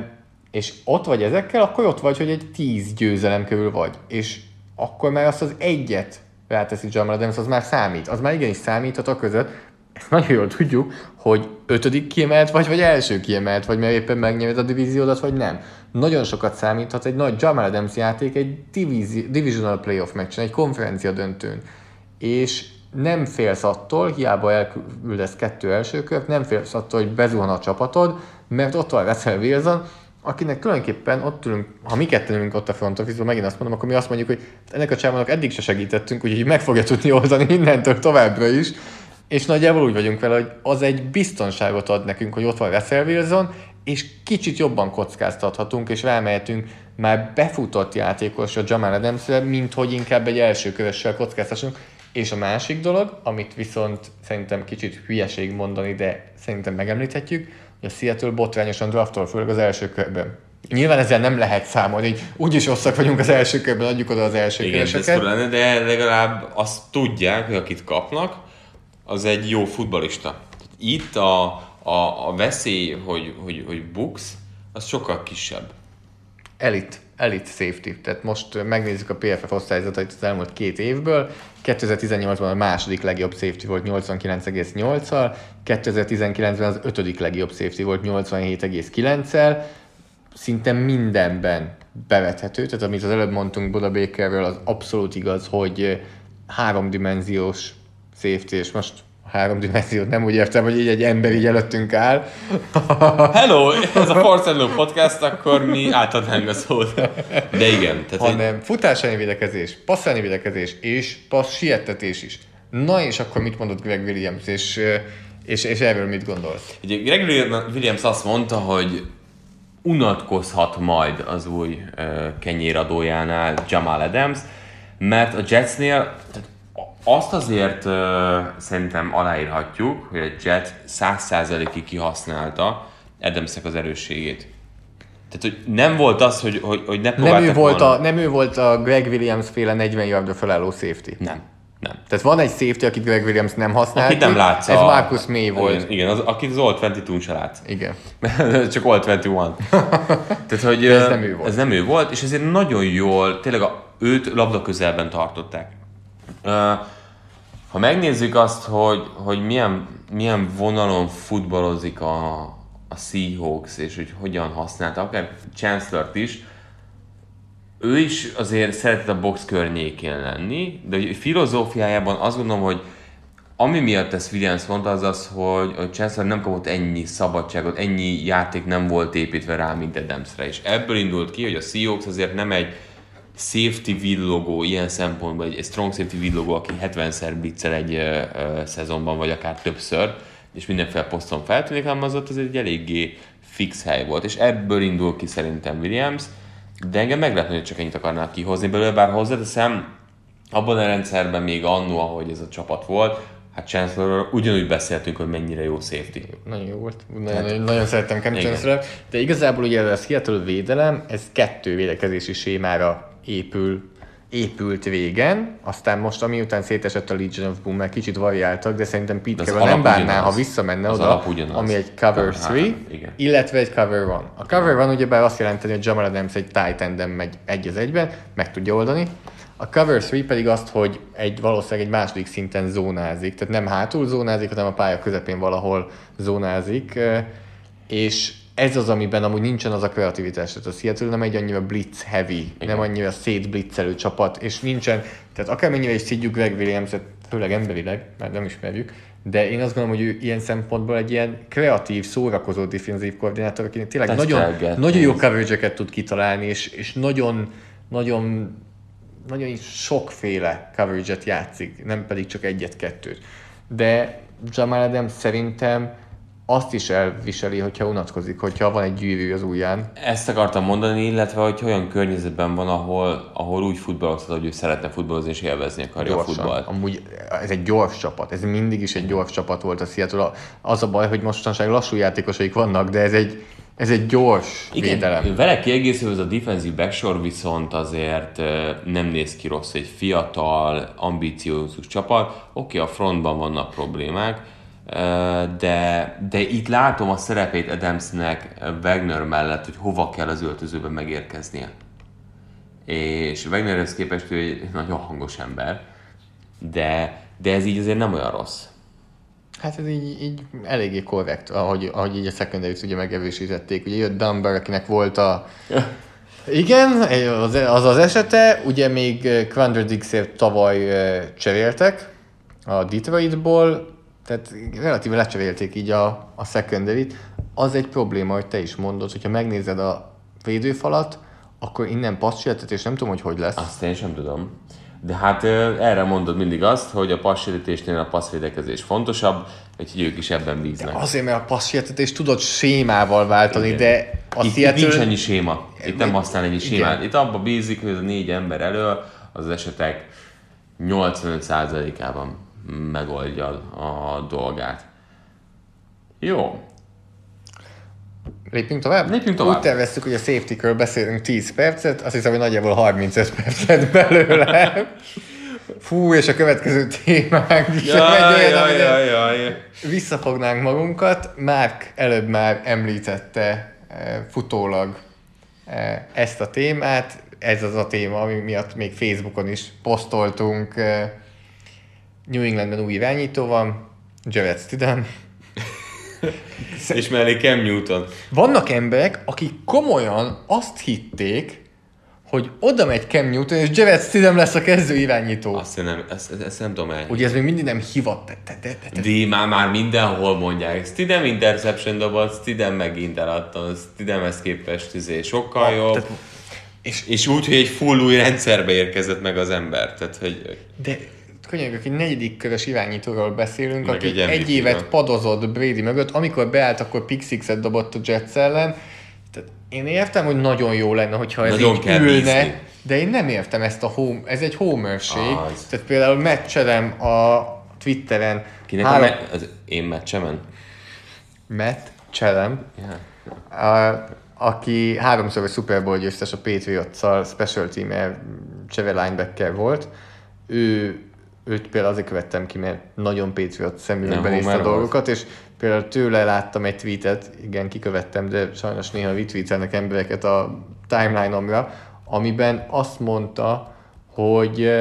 és ott vagy ezekkel, akkor ott vagy, hogy egy tíz győzelem körül vagy, és akkor már azt az egyet ráteszi Jamal Adams, az már számít, az már igenis számíthat a között. Ezt nagyon jól tudjuk, hogy ötödik kiemelt vagy, vagy első kiemelt vagy, mert éppen megnyered a divíziódat, vagy nem. Nagyon sokat számíthat egy nagy Jamal Adams játék egy divizi- divisional playoff meccsen, egy konferencia döntőn. És nem félsz attól, hiába elküldesz kettő első kört, nem félsz attól, hogy bezuhan a csapatod, mert ott van Russell Wilson, akinek különképpen ott ülünk, ha mi ketten ülünk ott a front office-ban, megint azt mondom, akkor mi azt mondjuk, hogy ennek a csávónak eddig se segítettünk, úgyhogy meg fogja tudni oldani innentől továbbra is. És nagyjából úgy vagyunk vele, hogy az egy biztonságot ad nekünk, hogy ott van Russell Wilson, és kicsit jobban kockáztathatunk, és rámehetünk már befutott játékosra Jamal Adamsre, mint hogy inkább egy első körössel kockáztassunk. És a másik dolog, amit viszont szerintem kicsit hülyeség mondani, de szerintem megemlíthetjük, hogy a Seattle botrányosan draftol, főleg az első körben. Nyilván ezzel nem lehet számolni, úgyis rosszak vagyunk az első körben, adjuk oda az első igen, köröseket. De, de legalább azt tudják, hogy akit kapnak, az egy jó futballista. Itt a, a, a veszély, hogy, hogy, hogy buksz, az sokkal kisebb. Elite, elite safety. Tehát most megnézzük a pé ef ef osztályzatait az elmúlt két évből. kétezer-tizennyolcban a második legjobb safety volt nyolcvankilenc egész nyolccal, kétezer-tizenkilencben az ötödik legjobb safety volt nyolcvanhét egész kilenccel. Szinte mindenben bevethető. Tehát amit az előbb mondtunk Budda Bakerről, az abszolút igaz, hogy háromdimenziós safety, és most a háromdimenziót nem úgy értem, hogy így egy ember így előttünk áll. Hello, ez a Force and Long podcast, akkor mi átadnánk a szót. De igen. Tehát hanem egy... futásányi védekezés, passzányi védekezés, és passz sietetés is. Na és akkor mit mondott Gregg Williams, és, és, és erről mit gondolsz? Ugye Gregg Williams azt mondta, hogy unatkozhat majd az új uh, kenyéradójánál Jamal Adams, mert a Jetsnél azt azért uh, szerintem aláírhatjuk, hogy a Jets száz százalékig kihasználta Adamsnek az erősségét. Tehát, hogy nem volt az, hogy, hogy, hogy ne próbáltak nem ő volt a, nem ő volt a Gregg Williams féle negyven yardra felálló safety. Nem. nem. Tehát van egy safety, akit Gregg Williams nem használt. Akit nem látsz. Ez a... Marcus May volt. Igen, az, akit az Old huszonkettőn se látsz. Igen. Csak Old huszonkettő. Tehát, hogy ez, nem ő volt. ez nem ő volt, és ezért nagyon jól, tényleg a, őt labda közelben tartották. Ha megnézzük azt, hogy, hogy milyen, milyen vonalon futballozik a, a Seahawks, és hogy hogyan használta, akár Chancellort is, ő is azért szeretett a box környékén lenni, de a filozófiájában azt gondolom, hogy ami miatt ezt Williams mondta, az az, hogy, hogy Chancellor nem kapott ennyi szabadságot, ennyi játék nem volt építve rá, mint Adamsre, és ebből indult ki, hogy a Seahawks azért nem egy safety villogó, ilyen szempontból egy strong safety villogó, aki hetvenszer blitzel egy ö, ö, szezonban, vagy akár többször, és mindenféle poszton feltűnik, hanem az ott az egy eléggé fix hely volt, és ebből indul ki szerintem Williams, de engem meglepne, hogy csak ennyit akarnák kihozni belőle, bár hozzáteszem, abban a rendszerben még annó, ahogy ez a csapat volt, hát Chancellorról ugyanúgy beszéltünk, hogy mennyire jó safety. Nagyon jó volt. Nagyon, hát, nagyon szerettem Kam Chancellort. De igazából ugye ez a Seattle védelem, ez kettő védekezési sémára Épül, épült régen, aztán most, amiután szétesett a Legion of Boom, mert kicsit variáltak, de szerintem Pete Carroll nem bánná, ha visszamenne oda, ami egy cover three, illetve egy cover one. A cover one ugyebár azt jelenteni, hogy Jamal Adams egy tight enden megy egy az egyben, meg tudja oldani. A cover three pedig azt, hogy egy, valószínűleg egy második szinten zónázik, tehát nem hátul zónázik, hanem a pálya közepén valahol zónázik, és ez az, amiben amúgy nincsen az a kreativitás. Tehát a Seattle nem egy annyira blitz heavy, igen, nem annyira szétblitzelő csapat, és nincsen, tehát akármennyire is szidjuk Gregg Williamset, főleg emberileg, mert nem ismerjük, de én azt gondolom, hogy ő ilyen szempontból egy ilyen kreatív, szórakozó defenzív koordinátor, aki tényleg nagyon, nagyon jó coverage-eket tud kitalálni, és, és nagyon, nagyon, nagyon sokféle coverage-et játszik, nem pedig csak egyet-kettőt. De Jamal Adams szerintem azt is elviseli, hogyha unatkozik, hogyha van egy gyűrű az ujján. Ezt akartam mondani, illetve hogy olyan környezetben van, ahol, ahol úgy futballozhat, hogy ő szeretne futballozni és élvezni akarja a futballt. Amúgy ez egy gyors csapat, ez mindig is egy gyors csapat volt a Seattle. Az a baj, hogy mostanság lassú játékosaik vannak, de ez egy, ez egy gyors igen, védelem. Vele kiegészülve ez a defensive backsor viszont azért nem néz ki rossz, egy fiatal, ambíciózus csapat. Oké, okay, a frontban vannak problémák, de, de itt látom a szerepét Adamsnek Wagner mellett, hogy hova kell az öltözőben megérkeznie. És Wagnerhez képest ő egy nagyon hangos ember, de, de ez így azért nem olyan rossz. Hát ez így, így eléggé korrekt, ahogy, ahogy így a secondary-t ugye megerősítették. Ugye jött Dunbar, akinek volt a... Igen, az az, az esete, ugye még Quandre Diggsért tavaly cseréltek a Detroitból, tehát relatíve lecserélték így a, a secondary-t. Az egy probléma, hogy te is mondod, hogyha megnézed a védőfalat, akkor innen passzsértetés, és nem tudom, hogy hogy lesz. Azt én sem tudom. De hát erre mondod mindig azt, hogy a passzsértetésnél a passzvédekezés fontosabb, hogy ők is ebben bíznak. De azért, mert a passzsértetést tudod sémával váltani, igen, de a itt, Seattle... itt nincs ennyi séma. Itt nem használ ennyi sémát. Itt abba bízik, hogy a négy ember elől az esetek nyolcvanöt százalékában megoldja a dolgát. Jó. Lépjünk tovább? Lépjünk tovább. Úgy terveztük, hogy a safety-kről beszélünk tíz percet, azt hiszem, hogy nagyjából harmincöt percet belőle. Fú, és a következő témánk jaj, jaj, jaj, jaj. Visszafognánk magunkat. Márk előbb már említette futólag ezt a témát. Ez az a téma, ami miatt még Facebookon is posztoltunk. New Englandben új irányító van, Jared Stidham. És mellé Cam Newton. Vannak emberek, akik komolyan azt hitték, hogy oda megy Cam Newton, és Jared Stidham lesz a kezdő irányító. Azt nem, ezt, ezt nem tudom el. Ugye ez még mindig nem hivat. De már, már mindenhol mondják. Stidham interception dobott, Stidham megint eladta, Stidhamhez képest izé, sokkal ah, jobb. Tehát... És, és úgy, hogy egy full új rendszerbe érkezett meg az ember. Tehát, hogy... De... Könyörgök, egy negyedik körös irányítóról beszélünk, meg aki egy, egy évet padozott Brady mögött, amikor beállt, akkor pick-sixet dobott a Jets ellen. Tehát én értem, hogy nagyon jó lenne, hogyha ez nagyon így ülne, bízni. De én nem értem ezt a home, ez egy homerség. Az. Tehát például Matt Cselem a Twitteren. Kinek három... a me- az én Matt Cselem? Matt Cselem, yeah. a, aki háromszor a Super Bowl győztes a Patriots-szal, special team-er, csere linebacker volt. Ő Őt például azért követtem ki, mert nagyon Patriot szemüvegben no, nézte a dolgokat, és például tőle láttam egy tweetet, igen, kikövettem, de sajnos néha retweetelnek embereket a timeline-omra, amiben azt mondta, hogy,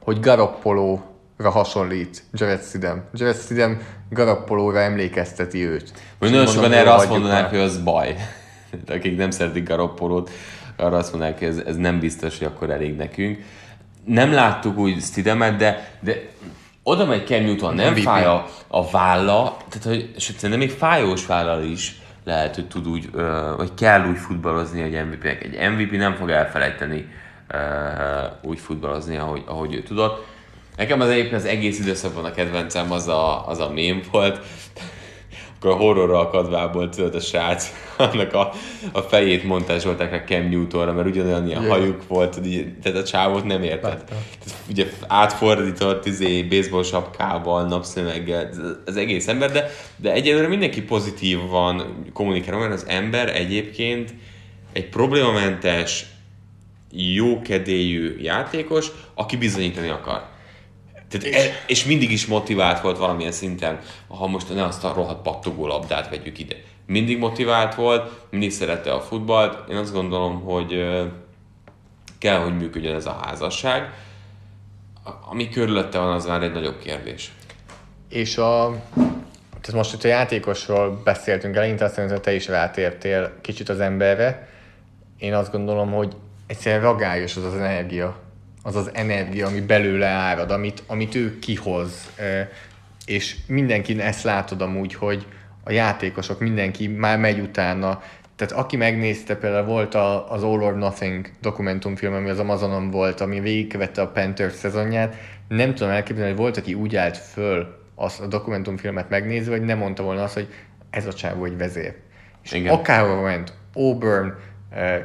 hogy Garoppolóra hasonlít Jared Stidham. Jared Stidham Garoppolóra emlékezteti őt. Nagyon sokan erre azt mondanák, hogy az baj. Akik nem szeretik Garoppolót, arra azt mondanák, hogy ez, ez nem biztos, hogy akkor elég nekünk. Nem láttuk úgy Stidhamet, de, de oda megy Cam Newton, nem, nem fáj a, a válla, tehát, hogy, és szerintem még fájós vállal is lehet, hogy tud úgy, vagy kell úgy futballozni, hogy em vé pé-nek. Egy em vé pé nem fog elfelejteni úgy futballozni, ahogy, ahogy ő tudott. Nekem az egyébként az egész időszakban a kedvencem az a, az a mém volt, akkor a horrorra akadvából tölt a srác, annak a, a fejét montázsolták a Cam Newtonra, mert ugyanolyan ilyen yeah. hajuk volt, tehát a csávót nem értett. Tehát, ugye átfordított izé, baseball sapkával, napszömeggel, az egész ember, de, de egyelőre mindenki pozitívan kommunikál, mert az ember egyébként egy problémamentes, jókedélyű játékos, aki bizonyítani akar. Tehát, és, és mindig is motivált volt valamilyen szinten, ha most ne azt a rohadt pattogó labdát vegyük ide. Mindig motivált volt, mindig szerette a futballt. Én azt gondolom, hogy kell, hogy működjön ez a házasság. Ami körülötte van, az már egy nagyobb kérdés. És a Tehát most, hogyha játékosról beszéltünk eleinte, azt mondom, hogy te is rátértél kicsit az emberre. Én azt gondolom, hogy egyszerűen ragályos az az energia, az az energia, ami belőle árad, amit, amit ő kihoz. És mindenkin ezt látod amúgy, hogy a játékosok, mindenki már megy utána. Tehát aki megnézte, például volt a, az All or Nothing dokumentumfilm, ami az Amazonon volt, ami végigvette a Panthers szezonját, nem tudom elképzelni, hogy volt, aki úgy állt föl azt a dokumentumfilmet megnézve, hogy nem mondta volna azt, hogy ez a csávó egy vezér. És igen, akárhol ment, Auburn,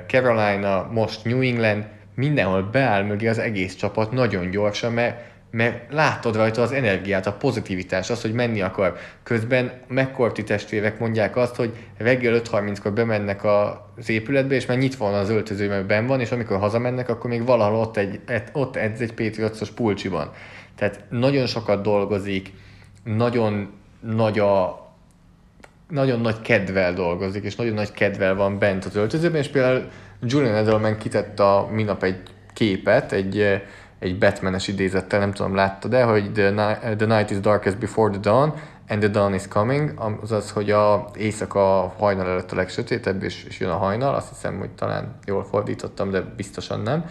Carolina, most New England, mindenhol beáll mögé az egész csapat nagyon gyorsan, mert mert látod rajta az energiát, a pozitivitást, azt, hogy menni akar. Közben McCarthy testvérek mondják azt, hogy reggel öt harminckor bemennek az épületbe, és már nyitva van az öltöző, mert benn van, és amikor hazamennek, akkor még valahol ott, egy, ott edz egy Patriots-os pulcsiban. Tehát nagyon sokat dolgozik, nagyon nagy, a, nagyon nagy kedvel dolgozik, és nagyon nagy kedvel van bent az öltözőben, és például Julian Edelman kitett a minap egy képet, egy egy Batman-es idézettel, nem tudom, láttad-e, hogy the night, the night is darkest before the dawn, and the dawn is coming, azaz, hogy a éjszaka hajnal előtt a legsötétebb, és, és jön a hajnal, azt hiszem, hogy talán jól fordítottam, de biztosan nem.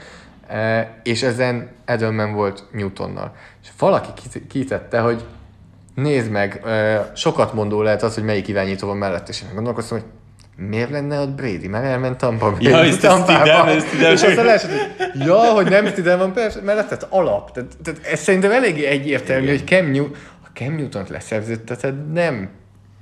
E, és ezen Edelman volt Newtonnal. És valaki kitette, hogy nézd meg, e, sokat mondó lehet az, hogy melyik irányító van mellett, és én gondolkoztam, hogy miért lenne ott Brady? Már elment Tampa Bay. Ja, és Stidham, és aztán leesett, hogy ja, hogy nem Stidham van, persze, mert tehát alap. Tehát, tehát ez szerintem eléggé egyértelmű, igen, hogy Cam Newton, ha Cam Newton-t leszerződteted, nem.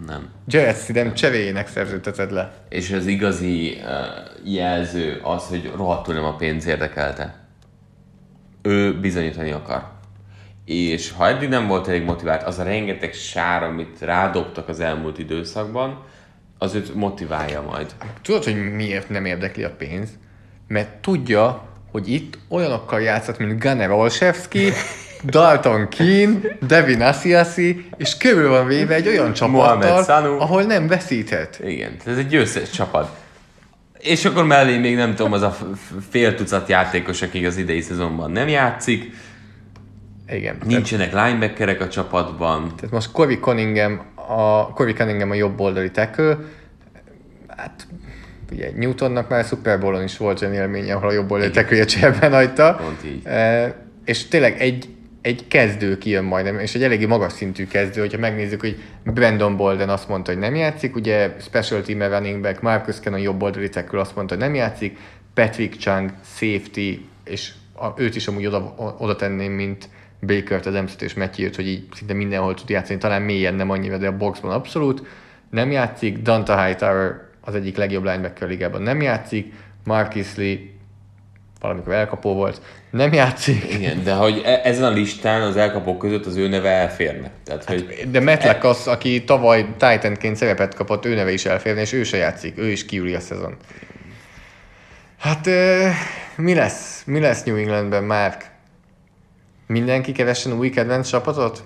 Nem. Jared Stidham csevéjének szerződteted le. És az igazi uh, jelző az, hogy rohadtul nem a pénz érdekelte. Ő bizonyítani akar. És ha eddig nem volt elég motivált, az a rengeteg sár, amit rádobtak az elmúlt időszakban, az őt motiválja majd. Tudod, hogy miért nem érdekli a pénz? Mert tudja, hogy itt olyanokkal játszott, mint Gunnar Olszewski, Dalton Keene, Devin Asiasi, és körül van véve egy olyan csapattal, ahol nem veszíthet. Igen, ez egy győztes csapat. És akkor mellé még nem tudom, az a fél tucat játékos, akik az idei szezonban nem játszik. Igen. Nincsenek tehát linebackerek a csapatban. Tehát most Corey Cunningham a Corey Cunningham a jobb oldali tackle, hát ugye Newtonnak már a Super Bowl-on is volt olyan élménye, ahol a jobb oldali tackle-je csehben hagyta. E, és tényleg egy, egy kezdő kijön majdnem, és egy eléggé magas szintű kezdő, hogyha megnézzük, hogy Brandon Bolden azt mondta, hogy nem játszik, ugye special team running back, Marcus Cannon jobb oldali tackle azt mondta, hogy nem játszik, Patrick Chung safety, és a, őt is amúgy oda, oda tenném, mint Bakert, Adamst és Matthew-t, hogy így szinte mindenhol tud játszani, talán mélyen nem annyira, de a boxban abszolút nem játszik. Donta Hightower az egyik legjobb linebacker ligában nem játszik, Marquise Lee valamikor elkapó volt, nem játszik. Igen, de hogy e- ezen a listán az elkapók között az ő neve elférne. Tehát, hát, hogy de Metlack e- az, aki tavaly Titanként szerepet kapott, ő neve is elférne, és ő se játszik, ő is kiüli a szezon. Hát euh, mi lesz? Mi lesz New Englandben, Márk? Mindenki kevessen új kedvenc csapatot?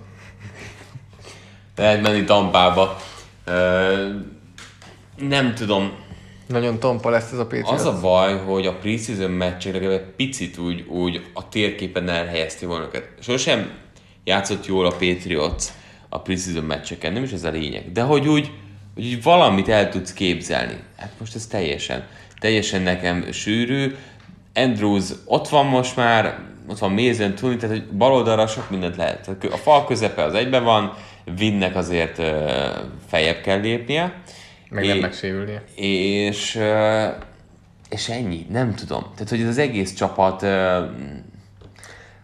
Lehet menni Tampába. Ö, nem tudom. Nagyon tompa lesz ez a Patriots. Az a baj, hogy a preseason meccsekre legalább picit úgy, úgy a térképen elhelyezték volna őket. Sosem játszott jól a Patriots a preseason meccseken, nem is ez a lényeg. De hogy úgy, úgy valamit el tudsz képzelni. Hát most ez teljesen, teljesen nekem sűrű. Andrews ott van most már, ott van Mason, Tooney, tehát hogy bal oldalra sok mindent lehet. A fal közepe az egyben van, Vinnek azért uh, feljebb kell lépnie. Meg nem megsérülnie. És, uh, és ennyi, nem tudom. Tehát, hogy ez az egész csapat... Uh,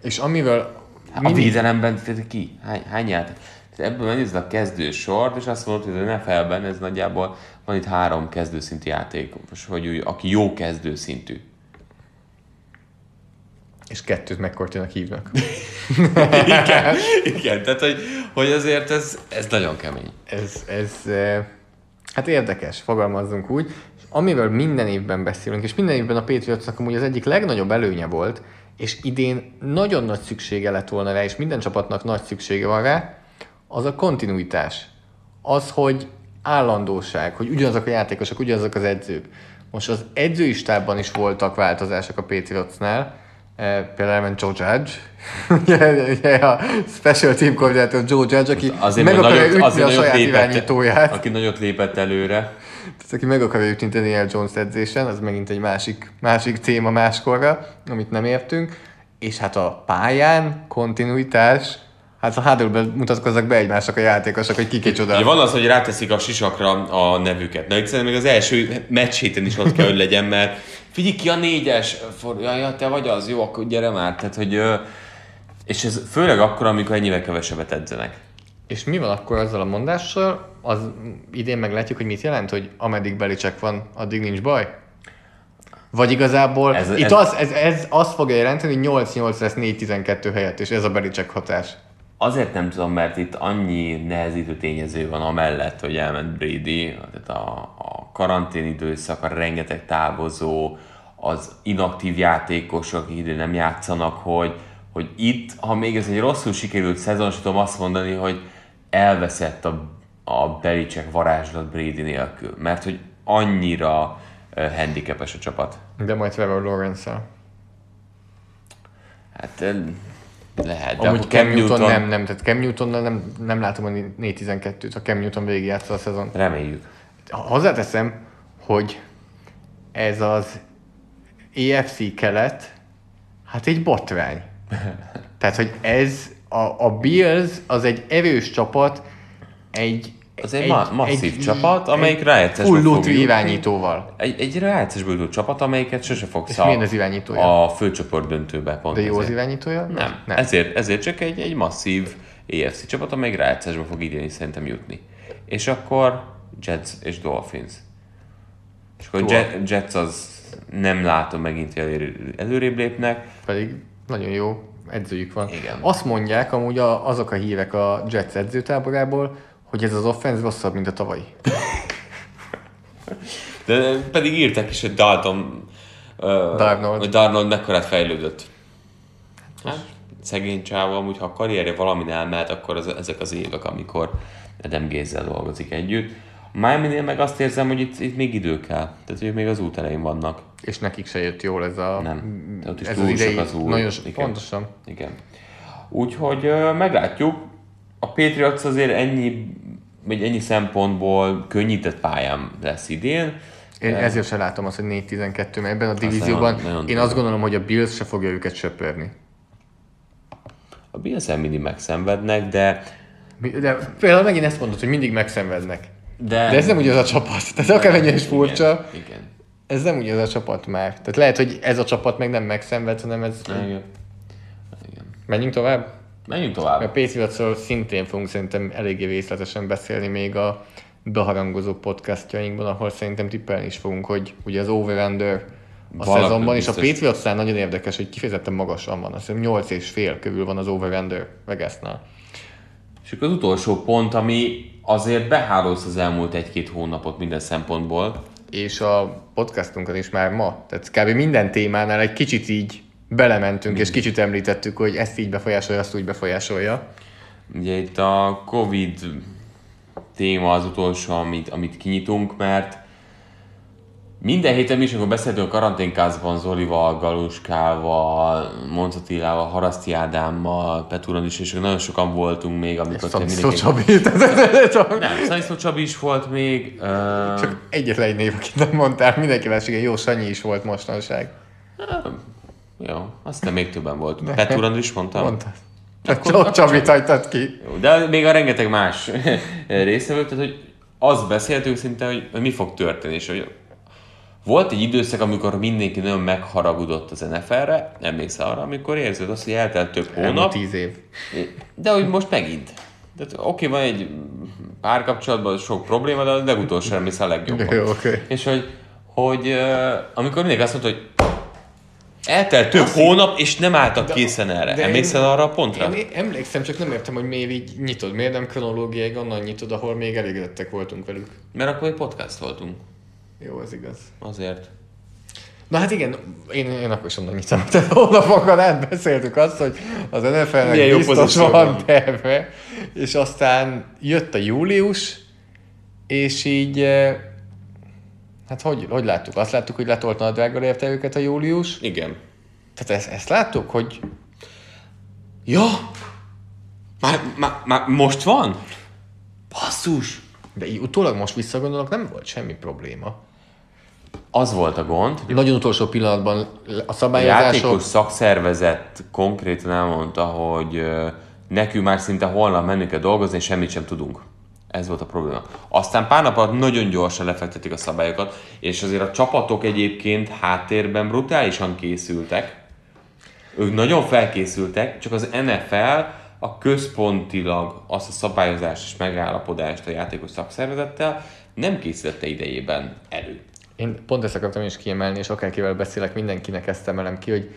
és amivel... A mind... védelemben, tehát ki? Hány, hány játék? Tehát ebből megnézd a kezdősort, és azt mondod, hogy az en ef el-ben ez nagyjából van itt három kezdőszintű játékos, hogy ő, aki jó kezdőszintű. És kettőt McCarthy-nak hívnak. igen, igen, tehát hogy, hogy azért ez, ez nagyon kemény. Ez, ez, hát érdekes, fogalmazzunk úgy. Amivel minden évben beszélünk, és minden évben a Patriotsnak amúgy az egyik legnagyobb előnye volt, és idén nagyon nagy szüksége lett volna rá, és minden csapatnak nagy szüksége van rá, az a kontinuitás. Az, hogy állandóság, hogy ugyanazok a játékosok, ugyanazok az edzők. Most az edzői stábban is voltak változások a Patriotsnál, például elment Joe Judge, ugye, ugye a special team koordinátor Joe Judge, aki azért meg akarja ütni a saját irányítóját. Aki nagyot lépett előre. Tehát aki meg akarja ütni Daniel Jones edzésen, az megint egy másik, másik téma máskorra, amit nem értünk. És hát a pályán kontinuitás, hát a hátulban mutatkoznak be egymásnak a játékosok, hogy ki kicsoda. Van az, hogy ráteszik a sisakra a nevüket. Na, itt szerintem még az első meccs héten is ott kell, hogy legyen, mert figyelj ki a négyes, for... ja, te vagy az, jó, akkor gyere már. Tehát, hogy... És ez főleg akkor, amikor ennyivel kevesebbet edzenek. És mi van akkor azzal a mondással? Az idén meglátjuk, hogy mit jelent, hogy ameddig Belichick van, addig nincs baj? Vagy igazából ez, itt ez... Az, ez, ez azt fogja jelenteni, hogy nyolc nyolc lesz négy tizenkettő helyett, és ez a Belichick hatás. Azért nem tudom, mert itt annyi nehezítő tényező van amellett, hogy elment Brady, tehát a, a karantén időszak, a rengeteg távozó, az inaktív játékosok, akik idő nem játszanak, hogy, hogy itt, ha még ez egy rosszul sikerült szezon, tudom azt mondani, hogy elveszett a, a Belichick varázslat Brady nélkül, mert hogy annyira uh, handicapes a csapat. De majd Trevor Lawrence-el. Hát... Lehet, de amúgy Cam Newton, Newton nem, nem, tehát Cam Newtonnal nem, nem látom a négy tizenkettőt, ha Cam Newton végigjátsza a szezon. Reméljük. Hozzáteszem, hogy ez az á ef cé kelet, hát egy botrány. Tehát, hogy ez, a, a Bills az egy erős csapat, egy... Az egy, egy ma- masszív egy, csapat, amelyik rájegyszesből fog irányítóval. Egy, egy rájegyszesből jutó csapat, amelyiket sose fogsz a, a főcsoport döntőbe. Pont de jó azért. Az irányítója? Nem. Nem. Ezért, ezért csak egy, egy masszív á ef cé csapat, amelyik rájegyszesből fog idén is szerintem jutni. És akkor Jets és Dolphins. És akkor Dolphin. Jets az nem látom megint, hogy előrébb lépnek. Pedig nagyon jó edzőjük van. Igen. Azt mondják amúgy a, azok a hívek a Jets edzőtáborából, hogy ez az offense rosszabb, mint a tavalyi. De pedig írták is, hogy Dalton... Uh, Darnold. Darnold mekkorát fejlődött. Hát, szegény csávó, amúgy ha a karrierje valamin elmehet, akkor az, ezek az évek, amikor Adam Gaze-zel dolgozik együtt. Miaminél meg azt érzem, hogy itt, itt még idő kell. Tehát ők még az út elején vannak. És nekik se jött jól ez a... Nem. Ott is ez túl az idei... az úr. Nagyon igen. Pontosan. Igen. Úgyhogy uh, meglátjuk. A Patriots azért ennyi, vagy ennyi szempontból könnyített pályán lesz idén. Én ezért sem látom azt, hogy négy tizenkettő, mert ebben a divízióban nagyon, nagyon én azt gondolom, hogy a Bills se fogja őket söpörni. A Bills-el mindig megszenvednek, de... de... Például megint ezt mondod, hogy mindig megszenvednek. De, de ez nem ugyanaz a csapat. Tehát akármennyire is furcsa, igen, igen. Ez nem ugyanaz a csapat már. Tehát lehet, hogy ez a csapat meg nem megszenved, hanem ez... Igen. Igen. Menjünk tovább? Menjünk tovább. A Patriotsról szintén fogunk szerintem eléggé részletesen beszélni még a beharangozó podcastjainkban, ahol szerintem tippelni is fogunk, hogy ugye az over-under a valaki szezonban, biztos. És a Patriotsnál nagyon érdekes, hogy kifejezetten magasan van. Azt hiszem nyolc és fél körül van az over-under Vegasnál. És akkor az utolsó pont, ami azért behárolsz az elmúlt egy-két hónapot minden szempontból. És a podcastunkon is már ma, tehát kb. Minden témánál egy kicsit így belementünk, és kicsit említettük, hogy ezt így befolyásolja, azt úgy befolyásolja. Ugye itt a Covid téma az utolsó, amit, amit kinyitunk, mert minden héten mi is, amikor beszéltünk a karanténkázban Zolival, Galuskával, Monc Attilával, Haraszti Ádámmal, Petúran is, és nagyon sokan voltunk még, amikor... Szaniszló Csabi. Nem, Szaniszló Csabi is volt még. Csak egyetlen egy név, akit nem mondtál, mindenki másik, jó Sanyi is volt mostanság. Jó, aztán még többen volt. Petúr Andris mondtam? Mondtad. Csak Csabit hagytad ki. Jó, de még a rengeteg más része volt, tehát hogy azt beszéltünk szinte, hogy mi fog történni. És hogy volt egy időszak, amikor mindenki nagyon megharagudott az en ef el-re, emlékszel arra, amikor érzed azt, hogy eltelt több hónap. Elmúlt tíz év. De hogy most megint. Tehát oké, van egy párkapcsolatban sok probléma, de a legutolsó emlékszel a legjobban. Jó, okay. És hogy, hogy amikor mindenki azt mondta, hogy eltelt több azt hónap, és nem álltak de, készen erre. Emlékszel én, arra a pontra? Én emlékszem, csak nem értem, hogy miért így nyitod. Miért nem kronológiai onnan nyitod, ahol még elégedettek voltunk velük. Mert akkor egy podcast voltunk. Jó, ez igaz. Azért. Na hát igen, én, én akkor is onnan nyitom. Tehát hónapokkal átbeszéltük azt, hogy az en ef el-nek biztos van terve. És aztán jött a július, és így... Hát hogy, hogy láttuk? Azt láttuk, hogy letoltna a drága érte őket a július. Igen. Tehát ezt, ezt láttuk, hogy ja, már, már, már most van? Basszus! De így utólag most visszagondolok, nem volt semmi probléma. Az volt a gond. Nagyon utolsó pillanatban a szabályozások... A játékos szakszervezet konkrétan elmondta, hogy nekünk már szinte holnap menni kell dolgozni, és semmit sem tudunk. Ez volt a probléma. Aztán pár nap alatt nagyon gyorsan lefektetik a szabályokat, és azért a csapatok egyébként háttérben brutálisan készültek. Ők nagyon felkészültek, csak az en ef el a központilag azt a szabályozást és megállapodást a játékos szakszervezettel nem készítette idejében elő. Én pont ezt akartam is kiemelni, és akárkivel beszélek, mindenkinek ezt emelem ki, hogy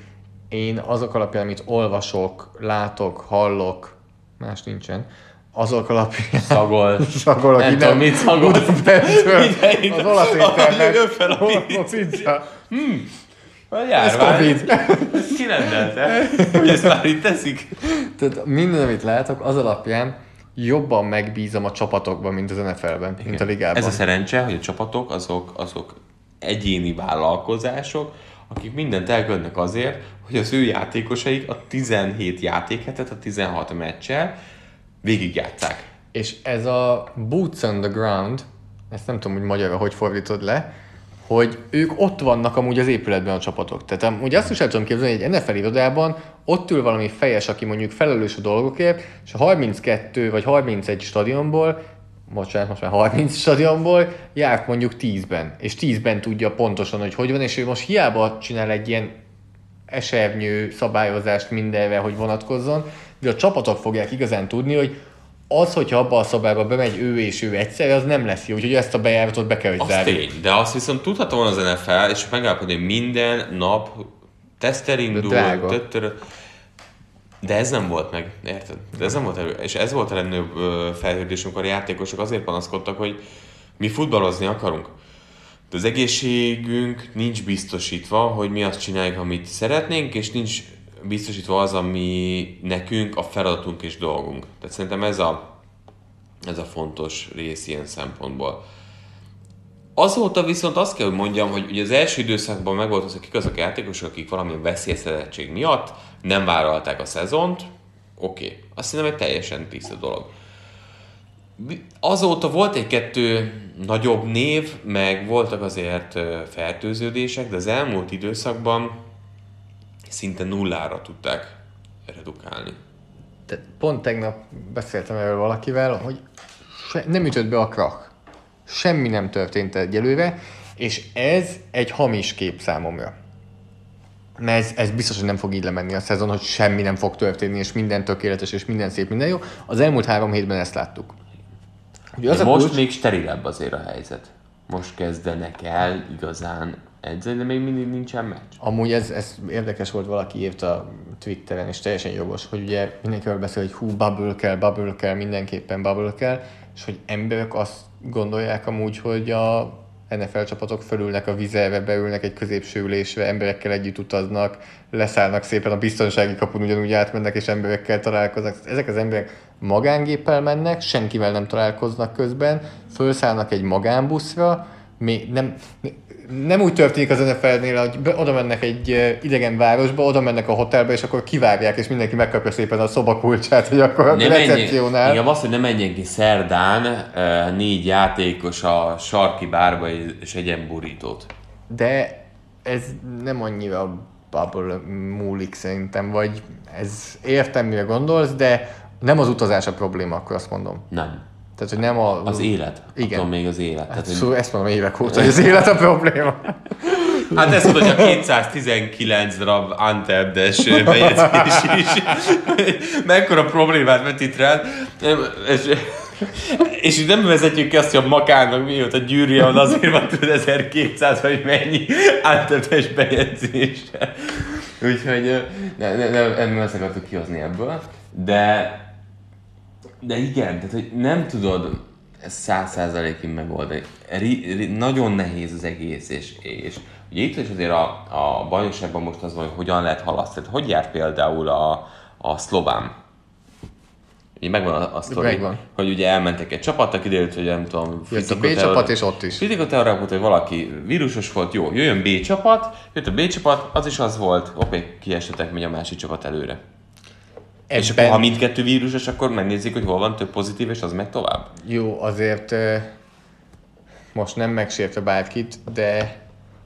én azok alapján, amit olvasok, látok, hallok, más nincsen, azok alapján... Szagol. Szagolok. Nem tudom, mit szagol. Az olasz ételnek. A pizza. Hmm. A járvány. Ez Covid. Ezt kirendelte, hogy ezt már itt teszik. Tehát minden, amit látok, az alapján jobban megbízom a csapatokban, mint az en ef elben, mint a ligában. Ez a szerencse, hogy a csapatok azok, azok egyéni vállalkozások, akik mindent elkövetnek azért, hogy az ő játékosaik a tizenhét játékhetet, a tizenhat meccsel végigjátszák. És ez a boots on the ground, ezt nem tudom, hogy magyarra hogy fordítod le, hogy ők ott vannak amúgy az épületben a csapatok. Tehát ugye azt is el tudom képzelni, hogy egy en ef el irodában ott ül valami fejes, aki mondjuk felelős a dolgokért, és a harminckettő vagy harmincegy stadionból, bocsánat, most már harminc stadionból járt mondjuk tízben, és tízben tudja pontosan, hogy hogy van, és ő most hiába csinál egy ilyen esernyő szabályozást mindenre, hogy vonatkozzon, de a csapatok fogják igazán tudni, hogy az, hogyha abba a szabályba bemegy ő és ő egyszer, az nem lesz jó, úgyhogy ezt a bejáratot be kell, hogy zárjuk. Az tény, de azt viszont tudhatom volna az en ef el, és megállapodni, hogy minden nap tesztel indul, de ez nem volt meg, érted? De ez nem volt elő, és ez volt a legnagyobb felhődés, amikor a játékosok azért panaszkodtak, hogy mi futballozni akarunk. De az egészségünk nincs biztosítva, hogy mi azt csináljuk, amit szeretnénk, és nincs biztosítva az, ami nekünk a feladatunk és dolgunk. Tehát szerintem ez a, ez a fontos rész ilyen szempontból. Azóta viszont azt kell, hogy mondjam, hogy ugye az első időszakban megvolt az, hogy kik azok a játékosok, akik valamilyen veszélyeztetettség miatt nem vállalták a szezont. Oké, okay. Azt szerintem egy teljesen tiszta dolog. Azóta volt egy-kettő nagyobb név, meg voltak azért fertőződések, de az elmúlt időszakban szinte nullára tudták redukálni. Te pont tegnap beszéltem erről valakivel, hogy se, nem ütött be a krach. Semmi nem történt egyelőre, és ez egy hamis kép számomra. Mert ez, ez biztos, hogy nem fog így lemenni a szezon, hogy semmi nem fog történni, és minden tökéletes, és minden szép, minden jó. Az elmúlt három hétben ezt láttuk. Az most kulcs... még sterilebb azért a helyzet. Most kezdenek el igazán edzeni, de még mindig nincsen meccs. Amúgy ez, ez érdekes volt, valaki írt a Twitteren, és teljesen jogos, hogy ugye mindenkiről beszél, hogy hú, bubble kell, bubble kell, mindenképpen bubble kell, és hogy emberek azt gondolják amúgy, hogy a en ef el csapatok fölülnek a vizelve, beülnek egy középső ülésre, emberekkel együtt utaznak, leszállnak szépen a biztonsági kapun, ugyanúgy átmennek, és emberekkel találkoznak. Ezek az emberek magángéppel mennek, senkivel nem találkoznak közben, fölszállnak egy magánbuszra, még nem... Nem úgy történik az en ef elnél, hogy oda mennek egy idegen városba, oda mennek a hotelbe, és akkor kivárják, és mindenki megkapja szépen a szobakulcsát, hogy akkor a recepciónál. Igen, az, hogy nem menjen ki szerdán négy játékos a sarki bárba, és egyen burítót. De ez nem annyira bubble múlik szerintem, vagy ez értem, mire gondolsz, de nem az utazás a probléma, akkor azt mondom. Nem. Tehát, hogy nem a... Az élet. Igen. Attól még az élet. Hát, tehát, szóval hogy... ezt mondom évek óta, hogy az élet a probléma. Hát ez mondja, hogy a kétszáztizenkilenc darab Untapped-es bejegyzés is. Mekkora problémát vetít rá. És, és így nem vezetjük ki azt, hogy a makának mióta gyűrje van, azért van több ezerkétszáz, hogy mennyi Untapped-es bejegyzés. Úgyhogy nem, nem, nem, nem ezt akartuk kihozni ebből, de... De igen, tehát hogy nem tudod ezt száz százalékig megoldani. Ri, ri, nagyon nehéz az egész, és, és ugye itt is azért a, a bajnokságban most az van, hogy hogyan lehet halasztani. Hogy járt például a, a szlován így megvan a, a sztori, megvan. Hogy ugye elmentek egy csapattal, kiderült, hogy nem tudom, jött a B csapat és ott is. Fizikoteóra volt, hogy valaki vírusos volt, jó, jöjjön B csapat, jött a B csapat, az is az volt, opé, kiesetek még a másik csapat előre. Ebben... És akkor, ha mindkettő vírusos, akkor megnézzük, hogy hol van több pozitív, és az meg tovább. Jó, azért most nem megsértve bárkit, de...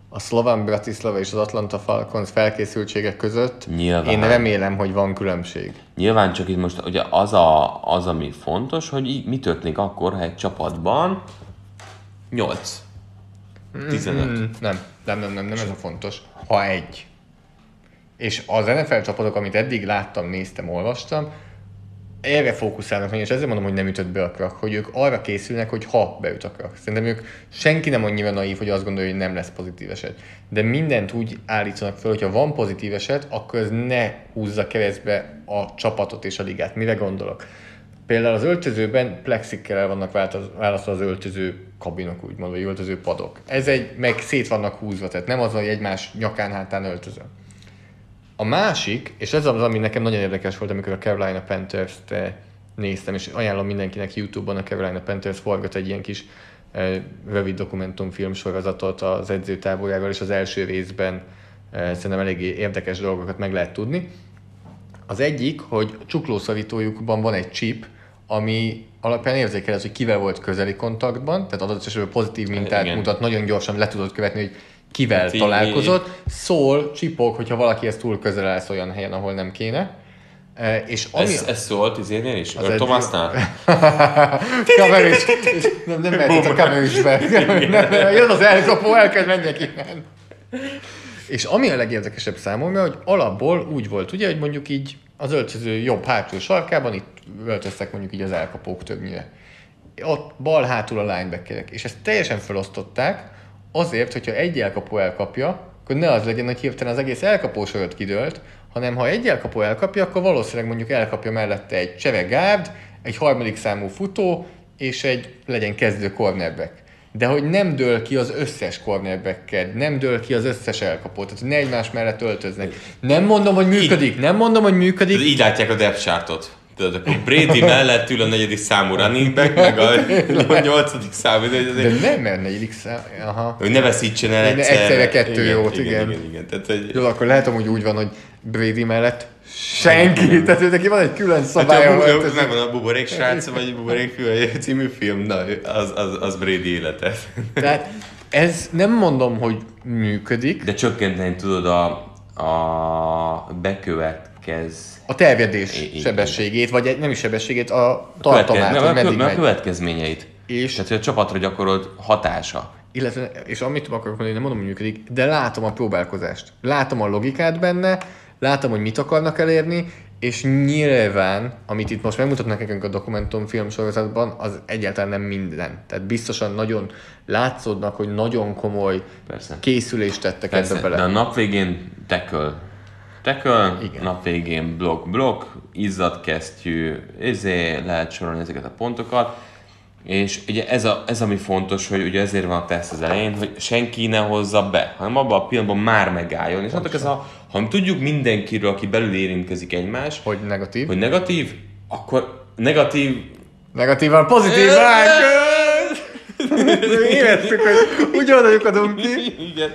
A Szlován Bratislava és az Atlanta Falcons felkészültsége között nyilván. Én remélem, hogy van különbség. Nyilván, csak itt most ugye az, a, az ami fontos, hogy így, mi történik akkor, ha egy csapatban nyolc tizenöt. Mm, nem, nem, nem, nem, nem ez a fontos. Ha egy. És az en ef el csapatok, amit eddig láttam, néztem, olvastam, erre fókuszálnak, és ezért mondom, hogy nem ütött be a krak, hogy ők arra készülnek, hogy ha beüt a krak. Szerintem ők senki nem annyira naív, hogy azt gondolja, hogy nem lesz pozitív eset. De mindent úgy állítanak fel, hogy ha van pozitív eset, akkor ez ne húzza keresztbe a csapatot és a ligát. Mire gondolok? Például az öltözőben plexikkel el vannak választva az öltöző kabinok, úgymond, vagy öltöző padok. Ez egy, meg szét vannak húzva, tehát nem az, hogy egymás nyakán hátán öltözöm. A másik, és ez az, ami nekem nagyon érdekes volt, amikor a Carolina Panthers-t néztem, és ajánlom mindenkinek YouTube-on, a Carolina Panthers forgat egy ilyen kis eh, rövid dokumentumfilm sorozatot az edzőtáborjáról, és az első részben eh, szerintem eléggé érdekes dolgokat meg lehet tudni. Az egyik, hogy csuklószavítójukban van egy chip, ami alapján érzékel az, hogy kivel volt közeli kontaktban, tehát adott esetben pozitív mintát igen. mutat, nagyon gyorsan le tudod követni, hogy kivel Cíli. találkozott, szól, csipog, hogyha valaki ezt túl közel állsz olyan helyen, ahol nem kéne. E, és ami... ez, ez szólt az én is? Earl Thomasnál? Kamerus. Nem, nem mehet a kamerusbe. Jön az elkapó, elkezd menjek innen. És ami a legérdekesebb számomra, hogy alapból úgy volt, ugye, hogy mondjuk így az öltöző jobb hátul sarkában, itt öltöztek mondjuk így az elkapók többnyire. Ott bal hátul a linebackerek. És ezt teljesen felosztották, azért, hogyha egy elkapó elkapja, akkor ne az legyen, hogy hirtelen az egész elkapósorod kidőlt, hanem ha egy elkapó elkapja, akkor valószínűleg mondjuk elkapja mellette egy csevegárd, egy harmadik számú futó, és egy legyen kezdő cornerback. De hogy nem dől ki az összes cornerbacked, nem dől ki az összes elkapó, tehát ne egymás mellett öltöznek. Nem mondom, hogy működik, nem mondom, hogy működik. Így látják a depth chartot. Tudod, akkor Brady mellett ül a negyedik számú running back, meg a, a nyolcadik számú. De, azért... de nem, mert negyedik számú. Hogy ne veszítsen el egyszer. Egyszerre kettő igen, jót, igen. igen. igen, igen. Tehát, hogy... Jó, akkor lehet amúgy úgy van, hogy Brady mellett senki. Tehát ő neki van egy külön szabály. Hát, a, nem van a buborék srác, vagy buborék fül, című film. Na, az, az, az Brady élete. Tehát ez nem mondom, hogy működik. De csökkenteni tudod a, a bekövet. Ez... A terjedés é, sebességét, vagy nem is sebességét, a tartomát, következ... hogy meddig megy. A következményeit. És... Tehát, hogy a csapatra gyakorolt hatása. Illetve, és amit akarok mondani, nem mondom, hogy működik, de látom a próbálkozást. Látom a logikát benne, látom, hogy mit akarnak elérni, és nyilván, amit itt most megmutatnak nekünk a dokumentumfilm sorozatban, az egyáltalán nem minden. Tehát biztosan nagyon látszódnak, hogy nagyon komoly Persze. készülést tettek Persze. ebbe bele. De a nap végén teköl. Tekel, nap végén blokk-blokk, izzadkesztyű, ezért lehet sorolni ezeket a pontokat, és ugye ez, a, ez ami fontos, hogy ugye ezért van a teszt az elején, hogy senki ne hozza be, hanem abban a pillanatban már megálljon, és ez a, ha tudjuk mindenkiről, aki belül érintkezik egymás, hogy negatív, hogy negatív akkor negatív... Negatívan pozitív ránk! Érezzük, hogy ugyanolyan adunk ki. Igen,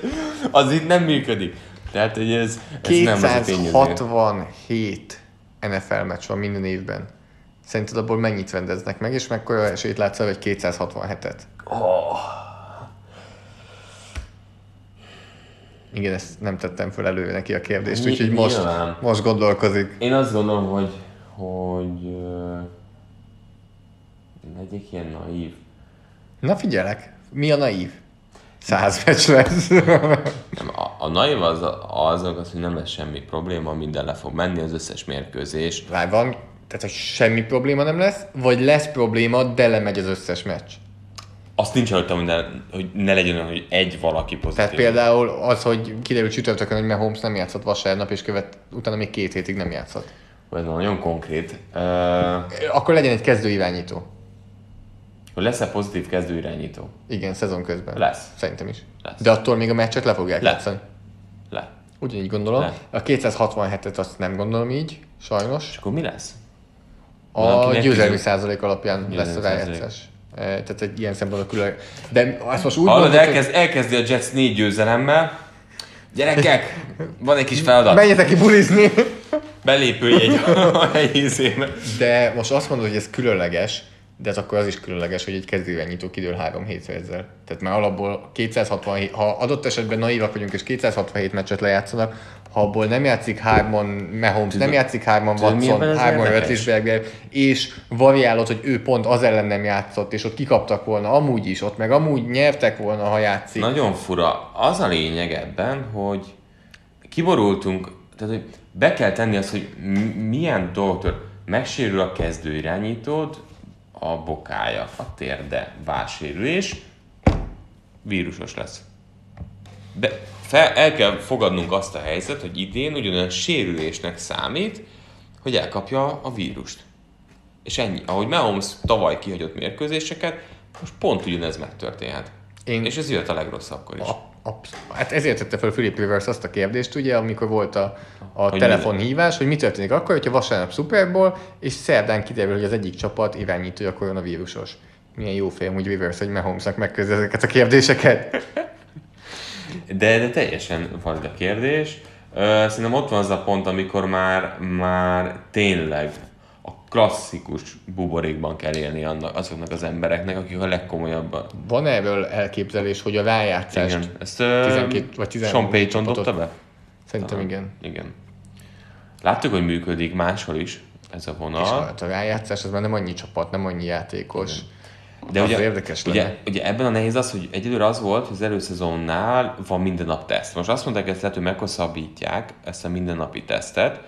az itt nem működik. Tehát, hogy ez, ez kétszázhatvanhét en ef el meccs van minden évben. Szerinted abból mennyit rendeznek meg, és mekkora esélyt látsz el, hogy kétszázhatvanhetet? Oh. Igen, ezt nem tettem föl elő neki a kérdést, úgyhogy most, most gondolkozik. Én azt gondolom, hogy, hogy uh, legyek ilyen naív. Na figyelek, mi a naív? Száz meccs lesz. Nem, a, a naiv az, az, az, hogy nem lesz semmi probléma, minden le fog menni, az összes mérkőzés. Várj, van, tehát hogy semmi probléma nem lesz, vagy lesz probléma, de lemegy az összes meccs. Azt nincs előttem, hogy ne, hogy ne legyen olyan, hogy egy valaki pozitív. Tehát például az, hogy kiderült csütörtökön, hogy Mahomes nem játszott vasárnap, és követ, utána még két hétig nem játszott. Ez nagyon konkrét. Uh... Akkor legyen egy kezdőirányító. Hogy lesz-e pozitív kezdőirányító? Igen, szezon közben. Lesz. Szerintem is. Lesz. De attól még a meccset le fogják játszani. Le. le. Ugyanígy gondolom. Le. A kétszázhatvanhetet azt nem gondolom így, sajnos. És akkor mi lesz? A győzelmi százalék alapján lesz a rájátszás. Tehát egy ilyen szemben a külön... De azt most úgy hallod, mondod, elkezd, hogy... elkezdi a Jets négy győzelemmel. Gyerekek, van egy kis feladat. Menjetek ki bulizni. Belépőj egy a helyi szépen. De most azt mondod, hogy ez különleges, de ez akkor az is különleges, hogy egy kezdővel nyitó kidől három hétfő ezzel. Tehát már alapból kétszázhatvanhét, ha adott esetben naívak vagyunk és kétszázhatvanhét meccset lejátszanak, ha abból nem játszik hárman Mahomes, nem játszik hárman Watson, hárman Roethlisberger, és variálod, hogy ő pont az ellen nem játszott, és ott kikaptak volna amúgy is, ott meg amúgy nyertek volna, ha játszik. Nagyon fura. Az a lényeg ebben, hogy kiborultunk, tehát hogy be kell tenni azt, hogy milyen doktor megsérül a kezdő irányítód, a bokája, a térde, válsérülés, vírusos lesz. De fel, el kell fogadnunk azt a helyzet, hogy idén ugyanolyan sérülésnek számít, hogy elkapja a vírust. És ennyi. Ahogy Mahomes tavaly kihagyott mérkőzéseket, most pont ugyanez megtörténhet. Én... És ez jött a legrosszabbkor is. A... Abszolút. Hát ezért tette fel Philip Rivers azt a kérdést, ugye, amikor volt a, a hogy telefonhívás, hogy mi történik akkor, hogyha vasárnap Super Bowl, és szerdán kiderül, hogy az egyik csapat irányítója koronavírusos. Milyen jó film, úgy Rivers, hogy Mahomesnak megközdi ezeket a kérdéseket. De, de teljesen valid a kérdés. Szerintem ott van az a pont, amikor már, már tényleg a klasszikus buborékban kell élni annak, azoknak az embereknek, akik a legkomolyabban. Van erről elképzelés, hogy a rájátszást igen. Ezt, tizenkét vagy tizenhárom Sean Payton dobta be? Szerintem Aha. igen. igen. Láttuk, hogy működik máshol is ez a vonal. És hát a rájátszás az már nem annyi csapat, nem annyi játékos. Igen. De az ugye, érdekes lenne. Ugye, ugye ebben a nehéz az, hogy egyelőre az volt, hogy az előszezonnál van minden nap teszt. Most azt mondták, hogy meghosszabbítják ezt a mindennapi tesztet,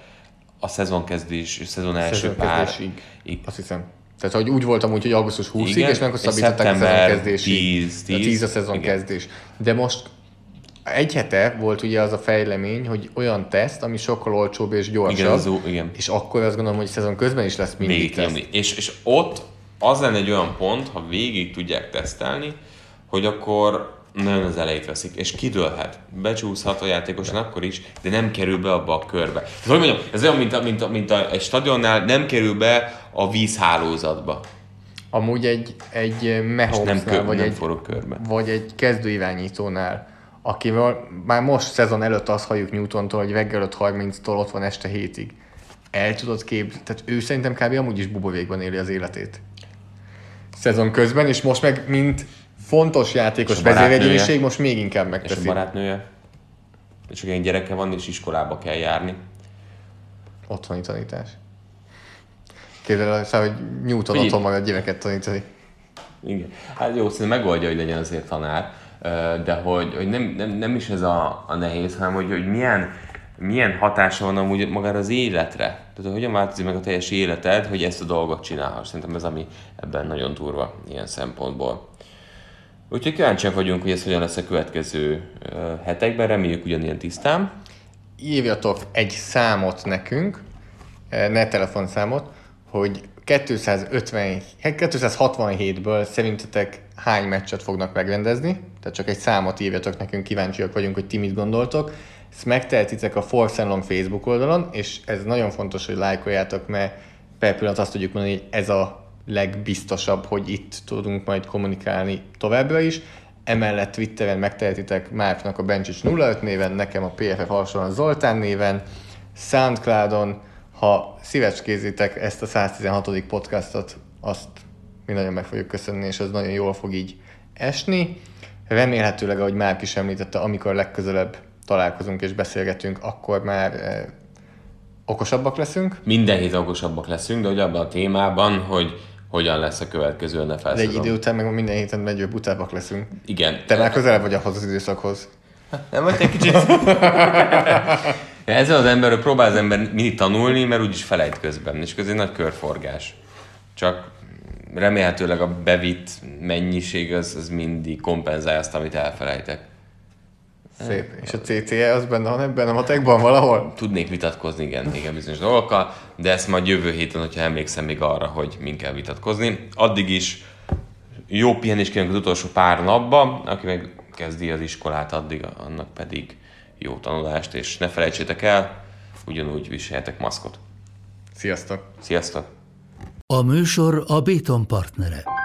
a szezonkezdés, a szezon első a pár. Így. Azt hiszem. Tehát hogy úgy voltam úgy, hogy augusztus huszadikáig, igen, és meghosszabbították a szezonkezdésig. tíz a szezonkezdés. De most egy hete volt ugye az a fejlemény, hogy olyan teszt, ami sokkal olcsóbb és gyorsabb. Igen, az, igen. És akkor azt gondolom, hogy szezon közben is lesz mindig még teszt. Mindig. És, és ott az lenne egy olyan pont, ha végig tudják tesztelni, hogy akkor nagyon az elejét veszik, és kidőlhet. Becsúszhat a játékosan akkor is, de nem kerül be abba a körbe. Ez, hogy mondjam, ez olyan, mint, a, mint, a, mint a, egy stadionnál nem kerül be a vízhálózatba. Amúgy egy, egy Mahomesnál, vagy, vagy egy kezdőirányítónál, akivel már most szezon előtt azt halljuk Newtontól, hogy reggel öt harminctól ott van este hétig. El tudod képzelni, tehát ő szerintem kb. Amúgy is buborékban éli az életét. Szezon közben, és most meg mint fontos játékos vezéregyéniség most még inkább megteszi. És a barátnője. És olyan gyereke van, és iskolába kell járni. Otthoni tanítás. Képzeld el, hogy Newton otthon magad gyereket tanítani. Igen. Hát jó, szerintem megoldja, hogy legyen azért tanár. De hogy, hogy nem, nem, nem is ez a, a nehéz, hanem hogy, hogy milyen, milyen hatása van amúgy magára az életre. Tehát hogy hogyan változik meg a teljes életed, hogy ezt a dolgot csinálhass. Szerintem ez, ami ebben nagyon durva ilyen szempontból. Úgyhogy kíváncsiak vagyunk, hogy ez hogyan lesz a következő hetekben, reméljük ugyanilyen tisztán. Írjatok egy számot nekünk, ne telefonszámot, hogy kétszázötven, kétszázhatvanhétből szerintetek hány meccset fognak megrendezni. Tehát csak egy számot írjatok nekünk, kíváncsiak vagyunk, hogy ti mit gondoltok. Ezt megtehetitek a Force and Long Facebook oldalon, és ez nagyon fontos, hogy lájkoljátok, mert per pillanat azt tudjuk mondani, hogy ez a legbiztosabb, hogy itt tudunk majd kommunikálni továbbra is. Emellett Twitteren megtehetitek Márknak a Ben Csics nulla öt néven, nekem a pé ef ef alsóan Zoltán néven, SoundCloudon, ha szívecskézitek ezt a száztizenhatodik podcastot, azt mi nagyon meg fogjuk köszönni, és ez nagyon jól fog így esni. Remélhetőleg, ahogy Márk is említette, amikor legközelebb találkozunk és beszélgetünk, akkor már eh, okosabbak leszünk. Minden hét okosabbak leszünk, de hogy abban a témában, hogy hogyan lesz a következő en ef el szezon. De egy idő után meg minden héten megyő butábbak leszünk. Igen. Te már közelebb vagy ahhoz az időszakhoz. Nem vagy egy kicsit. Ezzel az emberről próbál az ember mindig tanulni, mert úgyis felejt közben. És közé nagy körforgás. Csak remélhetőleg a bevitt mennyiség az, az mindig kompenzálja azt, amit elfelejtek. Szép. És a cé té e az benne van ebben a matekban valahol? Tudnék vitatkozni, igen, igen, bizonyos dolgokkal, de ezt majd jövő héten, hogyha emlékszem még arra, hogy min kell vitatkozni. Addig is jó pihenés kérünk az utolsó pár napban, aki megkezdi az iskolát, addig annak pedig jó tanulást, és ne felejtsétek el, ugyanúgy viseljetek maszkot. Sziasztok! Sziasztok! A műsor a Béton partnere.